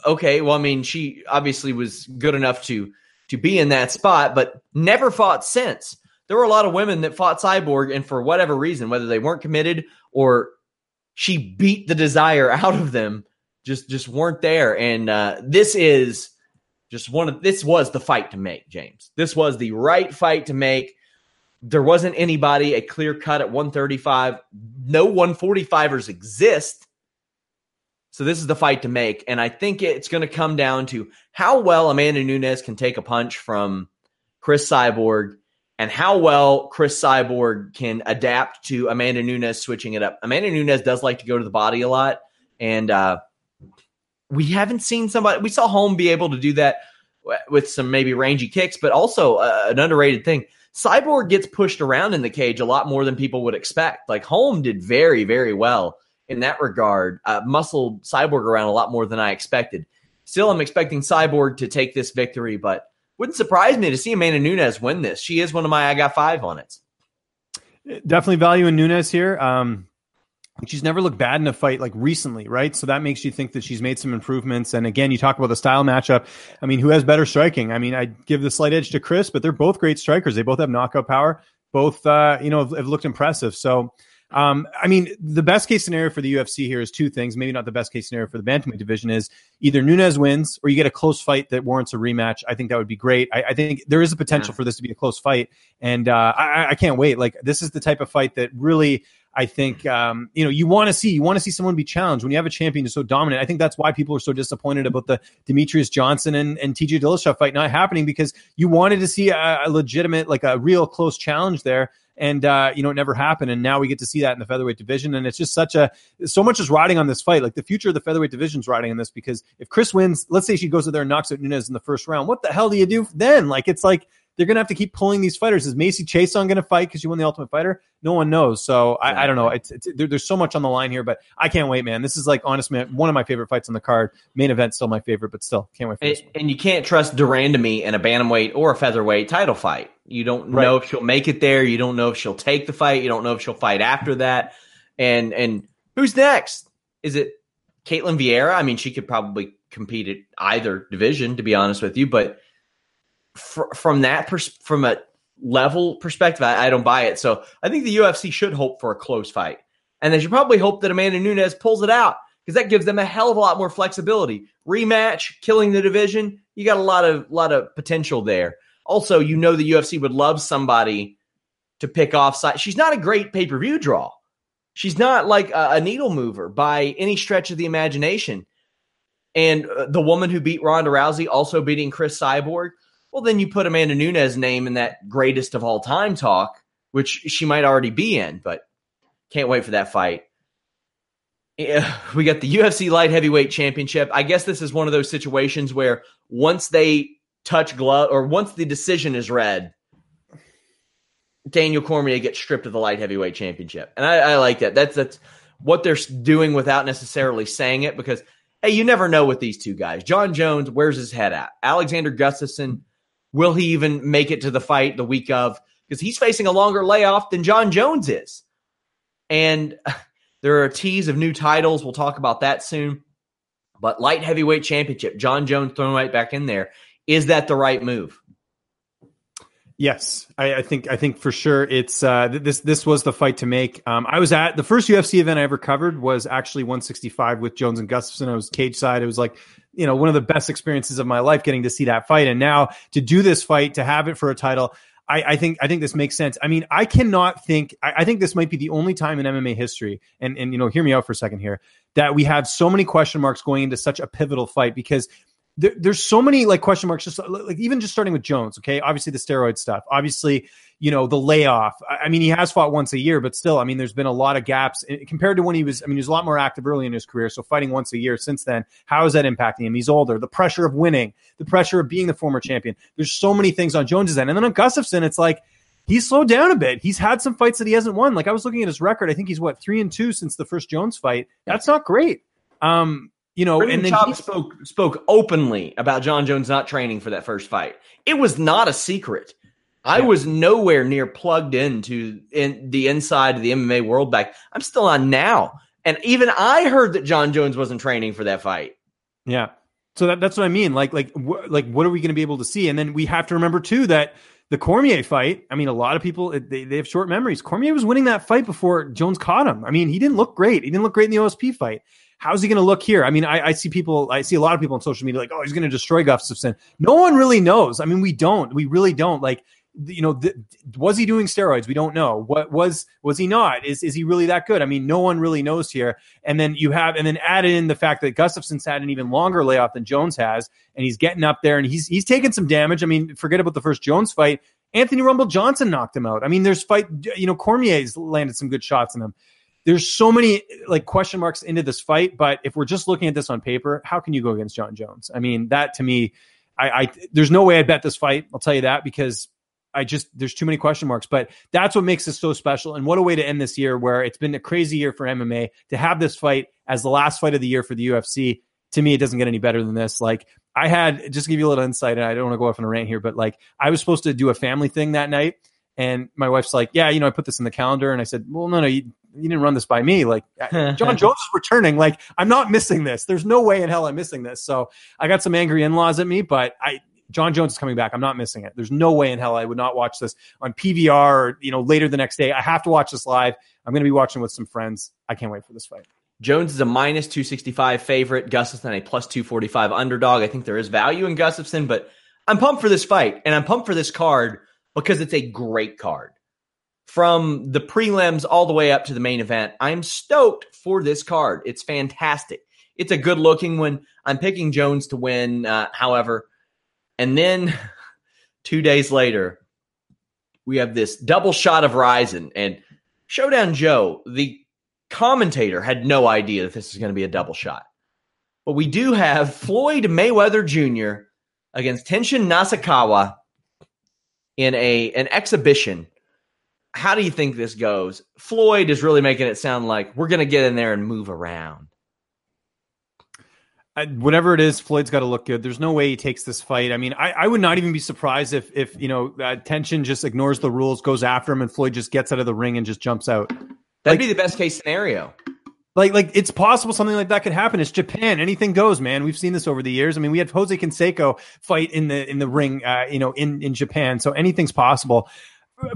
okay, well, I mean, she obviously was good enough to to be in that spot, but never fought since. There were a lot of women that fought Cyborg, and for whatever reason, whether they weren't committed or she beat the desire out of them, just just weren't there. And uh, this is just one of this was the fight to make, James. This was the right fight to make. There wasn't anybody a clear cut at one thirty-five. No one forty-fivers exist. So this is the fight to make. And I think it's going to come down to how well Amanda Nunes can take a punch from Chris Cyborg and how well Chris Cyborg can adapt to Amanda Nunes switching it up. Amanda Nunes does like to go to the body a lot. And uh, we haven't seen somebody. We saw Holm be able to do that with some maybe rangy kicks, but also uh, an underrated thing. Cyborg gets pushed around in the cage a lot more than people would expect. Like Holm did very, very well in that regard, uh, muscle Cyborg around a lot more than I expected. Still, I'm expecting Cyborg to take this victory, but wouldn't surprise me to see Amanda Nunes win this. She is one of my I got five on it. Definitely value in Nunes here. Um, she's never looked bad in a fight like recently, right? So that makes you think that she's made some improvements. And again, you talk about the style matchup. I mean, who has better striking? I mean, I give the slight edge to Chris, but they're both great strikers. They both have knockout power. Both, uh, you know, have, have looked impressive. So. Um, I mean, the best case scenario for the U F C here is two things. Maybe not the best case scenario for the bantamweight division is either Nunes wins or you get a close fight that warrants a rematch. I think that would be great. I, I think there is a potential yeah. for this to be a close fight, and uh, I, I can't wait. Like, this is the type of fight that really, I think, um, you know, you want to see. You want to see someone be challenged when you have a champion who's so dominant. I think that's why people are so disappointed about the Demetrius Johnson and, and T J Dillashaw fight not happening, because you wanted to see a, a legitimate, like a real close challenge there. And, uh, you know, it never happened. And now we get to see that in the featherweight division. And it's just such a, so much is riding on this fight. Like, the future of the featherweight division is riding on this, because if Chris wins, let's say she goes out there and knocks out Nunes in the first round, what the hell do you do then? Like, it's like, they're going to have to keep pulling these fighters. Is Macy Chason going to fight because she won the Ultimate Fighter? No one knows. So I, I don't know. It's, it's, there, there's so much on the line here, but I can't wait, man. This is like, honestly, one of my favorite fights on the card. Main event's still my favorite, but still can't wait for this. And, and you can't trust Durandamy in a bantamweight or a featherweight title fight. You don't right. know if she'll make it there. You don't know if she'll take the fight. You don't know if she'll fight after that. And and who's next? Is it Caitlin Vieira? I mean, she could probably compete at either division, to be honest with you, but from that pers- from a level perspective, I, I don't buy it. So I think the U F C should hope for a close fight. And they should probably hope that Amanda Nunes pulls it out, because that gives them a hell of a lot more flexibility. Rematch, killing the division, you got a lot of lot of potential there. Also, you know the U F C would love somebody to pick off side. She's not a great pay-per-view draw. She's not like a, a needle mover by any stretch of the imagination. And uh, the woman who beat Ronda Rousey also beating Chris Cyborg, well, then you put Amanda Nunes' name in that greatest of all time talk, which she might already be in, but can't wait for that fight. Yeah, we got the U F C Light Heavyweight Championship. I guess this is one of those situations where once they touch glove, or once the decision is read, Daniel Cormier gets stripped of the Light Heavyweight Championship. And I, I like that. That's, that's what they're doing without necessarily saying it, because, hey, you never know with these two guys. John Jones, where's his head at? Alexander Gustafsson, will he even make it to the fight the week of? Because he's facing a longer layoff than John Jones is. And there are teas of new titles. We'll talk about that soon. But Light Heavyweight Championship, John Jones thrown right back in there. Is that the right move? Yes, I, I think I think for sure it's uh, this. This was the fight to make. Um, I was at the first U F C event I ever covered was actually one sixty-five with Jones and Gustafson. I was cage side. It was like, you know, one of the best experiences of my life getting to see that fight, and now to do this fight, to have it for a title. I, I think I think this makes sense. I mean, I cannot think. I, I think this might be the only time in M M A history, and and you know, hear me out for a second here, that we have so many question marks going into such a pivotal fight, because There, there's so many like question marks, just like even just starting with Jones. Okay, obviously the steroid stuff, obviously, you know, the layoff. I mean, he has fought once a year, but still, I mean, there's been a lot of gaps compared to when he was, I mean, he was a lot more active early in his career. So fighting once a year since then, how is that impacting him? He's older, the pressure of winning, the pressure of being the former champion. There's so many things on Jones's end. And then on Gustafson, it's like, he's slowed down a bit. He's had some fights that he hasn't won. Like, I was looking at his record. I think he's what, three and two since the first Jones fight. That's not great. Um, You know, Brendan and then Schaub he spoke spoke openly about John Jones not training for that first fight. It was not a secret. I yeah. was nowhere near plugged into in the inside of the M M A world back. I'm still on now. And even I heard that John Jones wasn't training for that fight. Yeah. So that, that's what I mean. Like, like, wh- like, what are we going to be able to see? And then we have to remember too that the Cormier fight. I mean, a lot of people they, they have short memories. Cormier was winning that fight before Jones caught him. I mean, he didn't look great. He didn't look great in the O S P fight. How's he going to look here? I mean, I, I see people. I see a lot of people on social media like, oh, he's going to destroy Gustafsson. No one really knows. I mean, we don't. We really don't. Like, you know, th- was he doing steroids? We don't know. What was was he not? Is is he really that good? I mean, no one really knows here. And then you have, and then added in the fact that Gustafsson's had an even longer layoff than Jones has, and he's getting up there, and he's he's taking some damage. I mean, forget about the first Jones fight. Anthony Rumble Johnson knocked him out. I mean, there's fight. You know, Cormier's landed some good shots in him. There's so many like question marks into this fight, but if we're just looking at this on paper, how can you go against John Jones? I mean, that to me, I, I there's no way I'd bet this fight. I'll tell you that because I just there's too many question marks. But that's what makes this so special, and what a way to end this year where it's been a crazy year for M M A to have this fight as the last fight of the year for the U F C. To me, it doesn't get any better than this. Like I had just to give you a little insight, and I don't want to go off on a rant here, but like I was supposed to do a family thing that night, and my wife's like, "Yeah, you know, I put this in the calendar," and I said, "Well, no, no." You, You didn't run this by me. Like John Jones is returning. Like I'm not missing this. There's no way in hell I'm missing this. So I got some angry in-laws at me, but I, John Jones is coming back. I'm not missing it. There's no way in hell I would not watch this on P V R or, you know, later the next day. I have to watch this live. I'm going to be watching with some friends. I can't wait for this fight. Jones is a minus two sixty-five favorite. Gustafsson a plus two forty-five underdog. I think there is value in Gustafsson, but I'm pumped for this fight and I'm pumped for this card because it's a great card. From the prelims all the way up to the main event, I'm stoked for this card. It's fantastic. It's a good-looking one. I'm picking Jones to win, uh, however. And then two days later, we have this double shot of Rizin. And Showdown Joe, the commentator, had no idea that this is going to be a double shot. But we do have Floyd Mayweather Junior against Tenshin Nasukawa in a an exhibition. How do you think this goes? Floyd is really making it sound like we're going to get in there and move around. I, whatever it is, Floyd's got to look good. There's no way he takes this fight. I mean, I, I would not even be surprised if, if you know, uh, Tenshin just ignores the rules, goes after him, and Floyd just gets out of the ring and just jumps out. That'd like, be the best case scenario. Like, like it's possible something like that could happen. It's Japan. Anything goes, man. We've seen this over the years. I mean, we had Jose Canseco fight in the in the ring, uh, you know, in, in Japan. So anything's possible.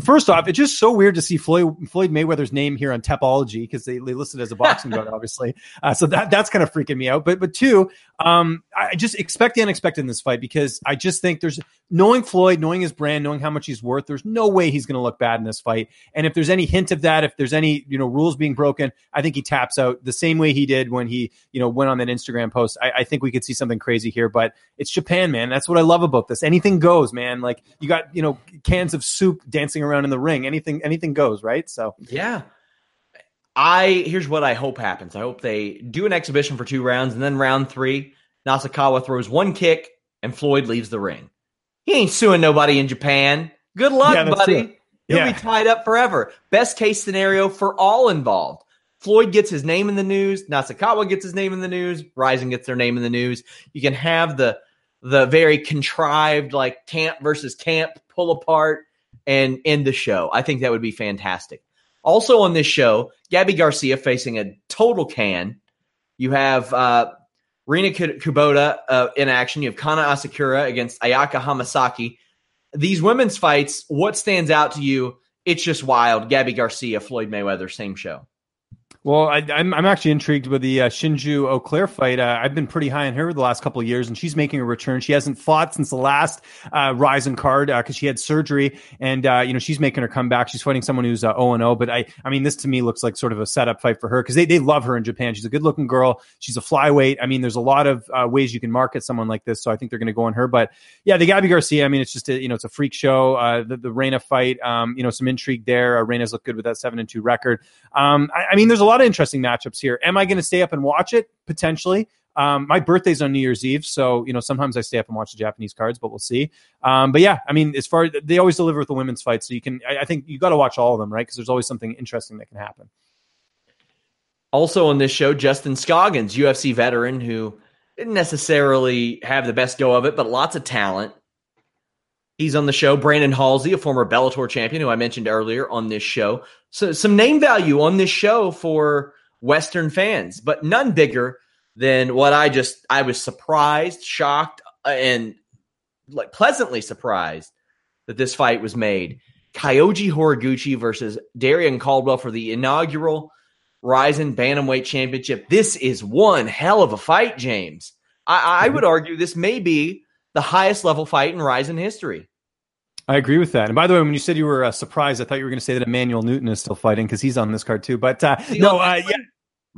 First off, it's just so weird to see Floyd, Floyd Mayweather's name here on Tapology because they, they listed as a boxing god, obviously. Uh, so that that's kind of freaking me out. But but two, um, I just expect the unexpected in this fight because I just think there's knowing Floyd, knowing his brand, knowing how much he's worth. There's no way he's going to look bad in this fight. And if there's any hint of that, if there's any you know rules being broken, I think he taps out the same way he did when he you know went on that Instagram post. I, I think we could see something crazy here. But it's Japan, man. That's what I love about this. Anything goes, man. Like you got you know cans of soup dancing around in the ring. Anything anything goes, right? So yeah. I here's what I hope happens. I hope they do an exhibition for two rounds, and then round three, Nasukawa throws one kick and Floyd leaves the ring. He ain't suing nobody in Japan. Good luck, yeah, buddy. He'll yeah. be tied up forever. Best case scenario for all involved. Floyd gets his name in the news, Nasukawa gets his name in the news, Rizin gets their name in the news. You can have the the very contrived like camp versus camp pull apart and end the show. I think that would be fantastic. Also on this show, Gabby Garcia facing a total can. You have uh, Rina Kubota uh, in action. You have Kana Asakura against Ayaka Hamasaki. These women's fights, what stands out to you? It's just wild. Gabby Garcia, Floyd Mayweather, same show. Well, I, I'm I'm actually intrigued with the uh, Shinju Eau Claire fight. Uh, I've been pretty high on her the last couple of years, and she's making a return. She hasn't fought since the last uh, Rizin card because uh, she had surgery, and uh, you know she's making her comeback. She's fighting someone who's oh and oh. But I I mean, this to me looks like sort of a setup fight for her because they they love her in Japan. She's a good looking girl. She's a flyweight. I mean, there's a lot of uh, ways you can market someone like this. So I think they're going to go on her. But yeah, the Gabby Garcia. I mean, it's just a, you know it's a freak show. Uh, the the Reina fight. Um, you know some intrigue there. Uh, Reina's looked good with that seven and two record. Um, I, I mean, there's a A lot of interesting matchups here. Am I going to stay up and watch it? Potentially. Um, my birthday's on New Year's Eve, so you know sometimes I stay up and watch the Japanese cards, but we'll see. Um, but yeah, I mean, as far as they always deliver with the women's fights, so you can. I, I think you got to watch all of them, right? Because there's always something interesting that can happen. Also on this show, Justin Scoggins, U F C veteran who didn't necessarily have the best go of it, but lots of talent. He's on the show. Brandon Halsey, a former Bellator champion who I mentioned earlier on this show. So some name value on this show for Western fans, but none bigger than what I just I was surprised, shocked, and like pleasantly surprised that this fight was made. Kyoji Horiguchi versus Darian Caldwell for the inaugural Rizin Bantamweight Championship. This is one hell of a fight, James. I, I would argue this may be the highest level fight in Rizin history. I agree with that. And by the way, when you said you were uh, surprised, I thought you were going to say that Emmanuel Newton is still fighting because he's on this card too. But uh, no, uh, yeah,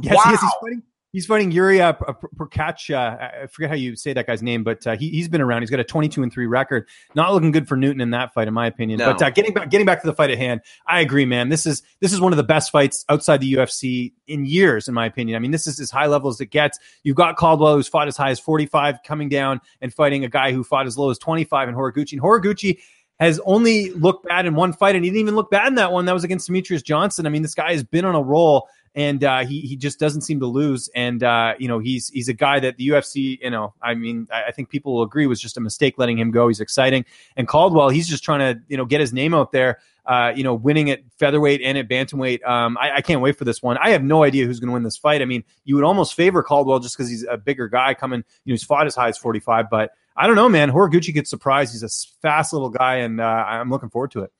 yes, wow. yes, he's fighting. He's fighting Yuri uh, Prokacha. I forget how you say that guy's name, but uh, he, he's been around. He's got a twenty-two and three record. Not looking good for Newton in that fight, in my opinion. No. But uh, getting back, getting back to the fight at hand, I agree, man. This is this is one of the best fights outside the U F C in years, in my opinion. I mean, this is as high level as it gets. You've got Caldwell, who's fought as high as forty-five, coming down and fighting a guy who fought as low as twenty-five in Horiguchi. And Horiguchi has only looked bad in one fight, and he didn't even look bad in that one. That was against Demetrius Johnson. I mean, this guy has been on a roll. And uh, he he just doesn't seem to lose. And, uh, you know, he's he's a guy that the U F C, you know, I mean, I, I think people will agree was just a mistake letting him go. He's exciting. And Caldwell, he's just trying to, you know, get his name out there, uh, you know, winning at featherweight and at bantamweight. Um, I, I can't wait for this one. I have no idea who's going to win this fight. I mean, you would almost favor Caldwell just because he's a bigger guy coming. You know, he's fought as high as forty-five. But I don't know, man. Horiguchi gets surprised. He's a fast little guy, and uh, I'm looking forward to it.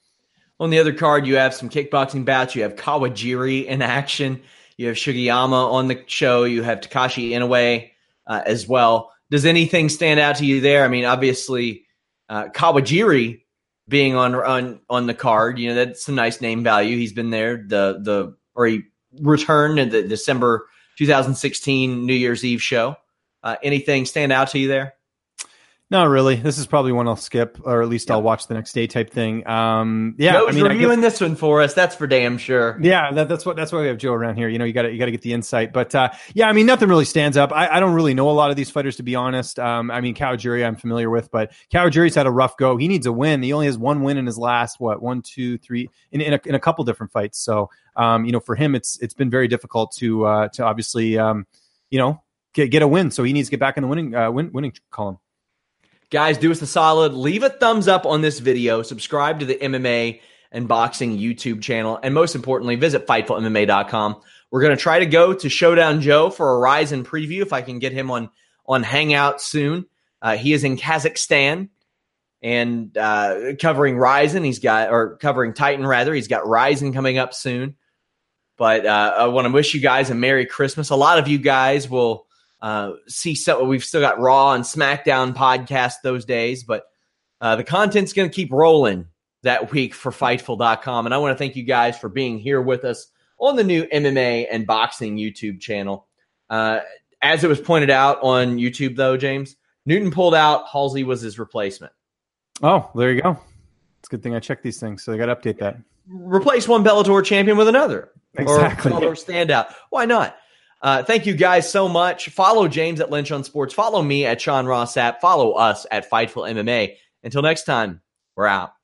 On the other card, you have some kickboxing bouts. You have Kawajiri in action. You have Shigeyama on the show. You have Takashi Inoue uh, as well. Does anything stand out to you there? I mean, obviously, uh, Kawajiri being on, on on the card, you know, that's a nice name value. He's been there. The the or he returned in the December two thousand sixteen New Year's Eve show. Uh, anything stand out to you there? Not really. This is probably one I'll skip, or at least yep. I'll watch the next day type thing. Um, yeah, Joe's I mean, reviewing I guess, this one for us. That's for damn sure. Yeah, that, that's what that's why we have Joe around here. You know, you got to you got to get the insight. But uh, yeah, I mean, nothing really stands up. I, I don't really know a lot of these fighters, to be honest. Um, I mean, Kawajiri I'm familiar with, but Kawajiri's had a rough go. He needs a win. He only has one win in his last what one, two, three in in a, in a couple different fights. So um, you know, for him, it's it's been very difficult to uh, to obviously um, you know get get a win. So he needs to get back in the winning uh, win, winning column. Guys, do us a solid. Leave a thumbs up on this video. Subscribe to the M M A and Boxing YouTube channel. And most importantly, visit Fightful M M A dot com. We're going to try to go to Showdown Joe for a Rizin preview if I can get him on, on Hangout soon. Uh, he is in Kazakhstan and uh, covering Rizin. He's got, or covering Titan rather. He's got Rizin coming up soon. But uh, I want to wish you guys a Merry Christmas. A lot of you guys will. Uh, see, so we've still got Raw and SmackDown podcast those days, but uh, the content's going to keep rolling that week for Fightful dot com. And I want to thank you guys for being here with us on the new M M A and Boxing YouTube channel. Uh, as it was pointed out on YouTube, though, James, Newton pulled out. Halsey was his replacement. Oh, there you go. It's a good thing I checked these things, so I got to update that. Replace one Bellator champion with another. Exactly. Or Bellator standout. Why not? Uh, thank you guys so much. Follow James at Lynch on Sports. Follow me at Sean Ross App. Follow us at Fightful M M A. Until next time, we're out.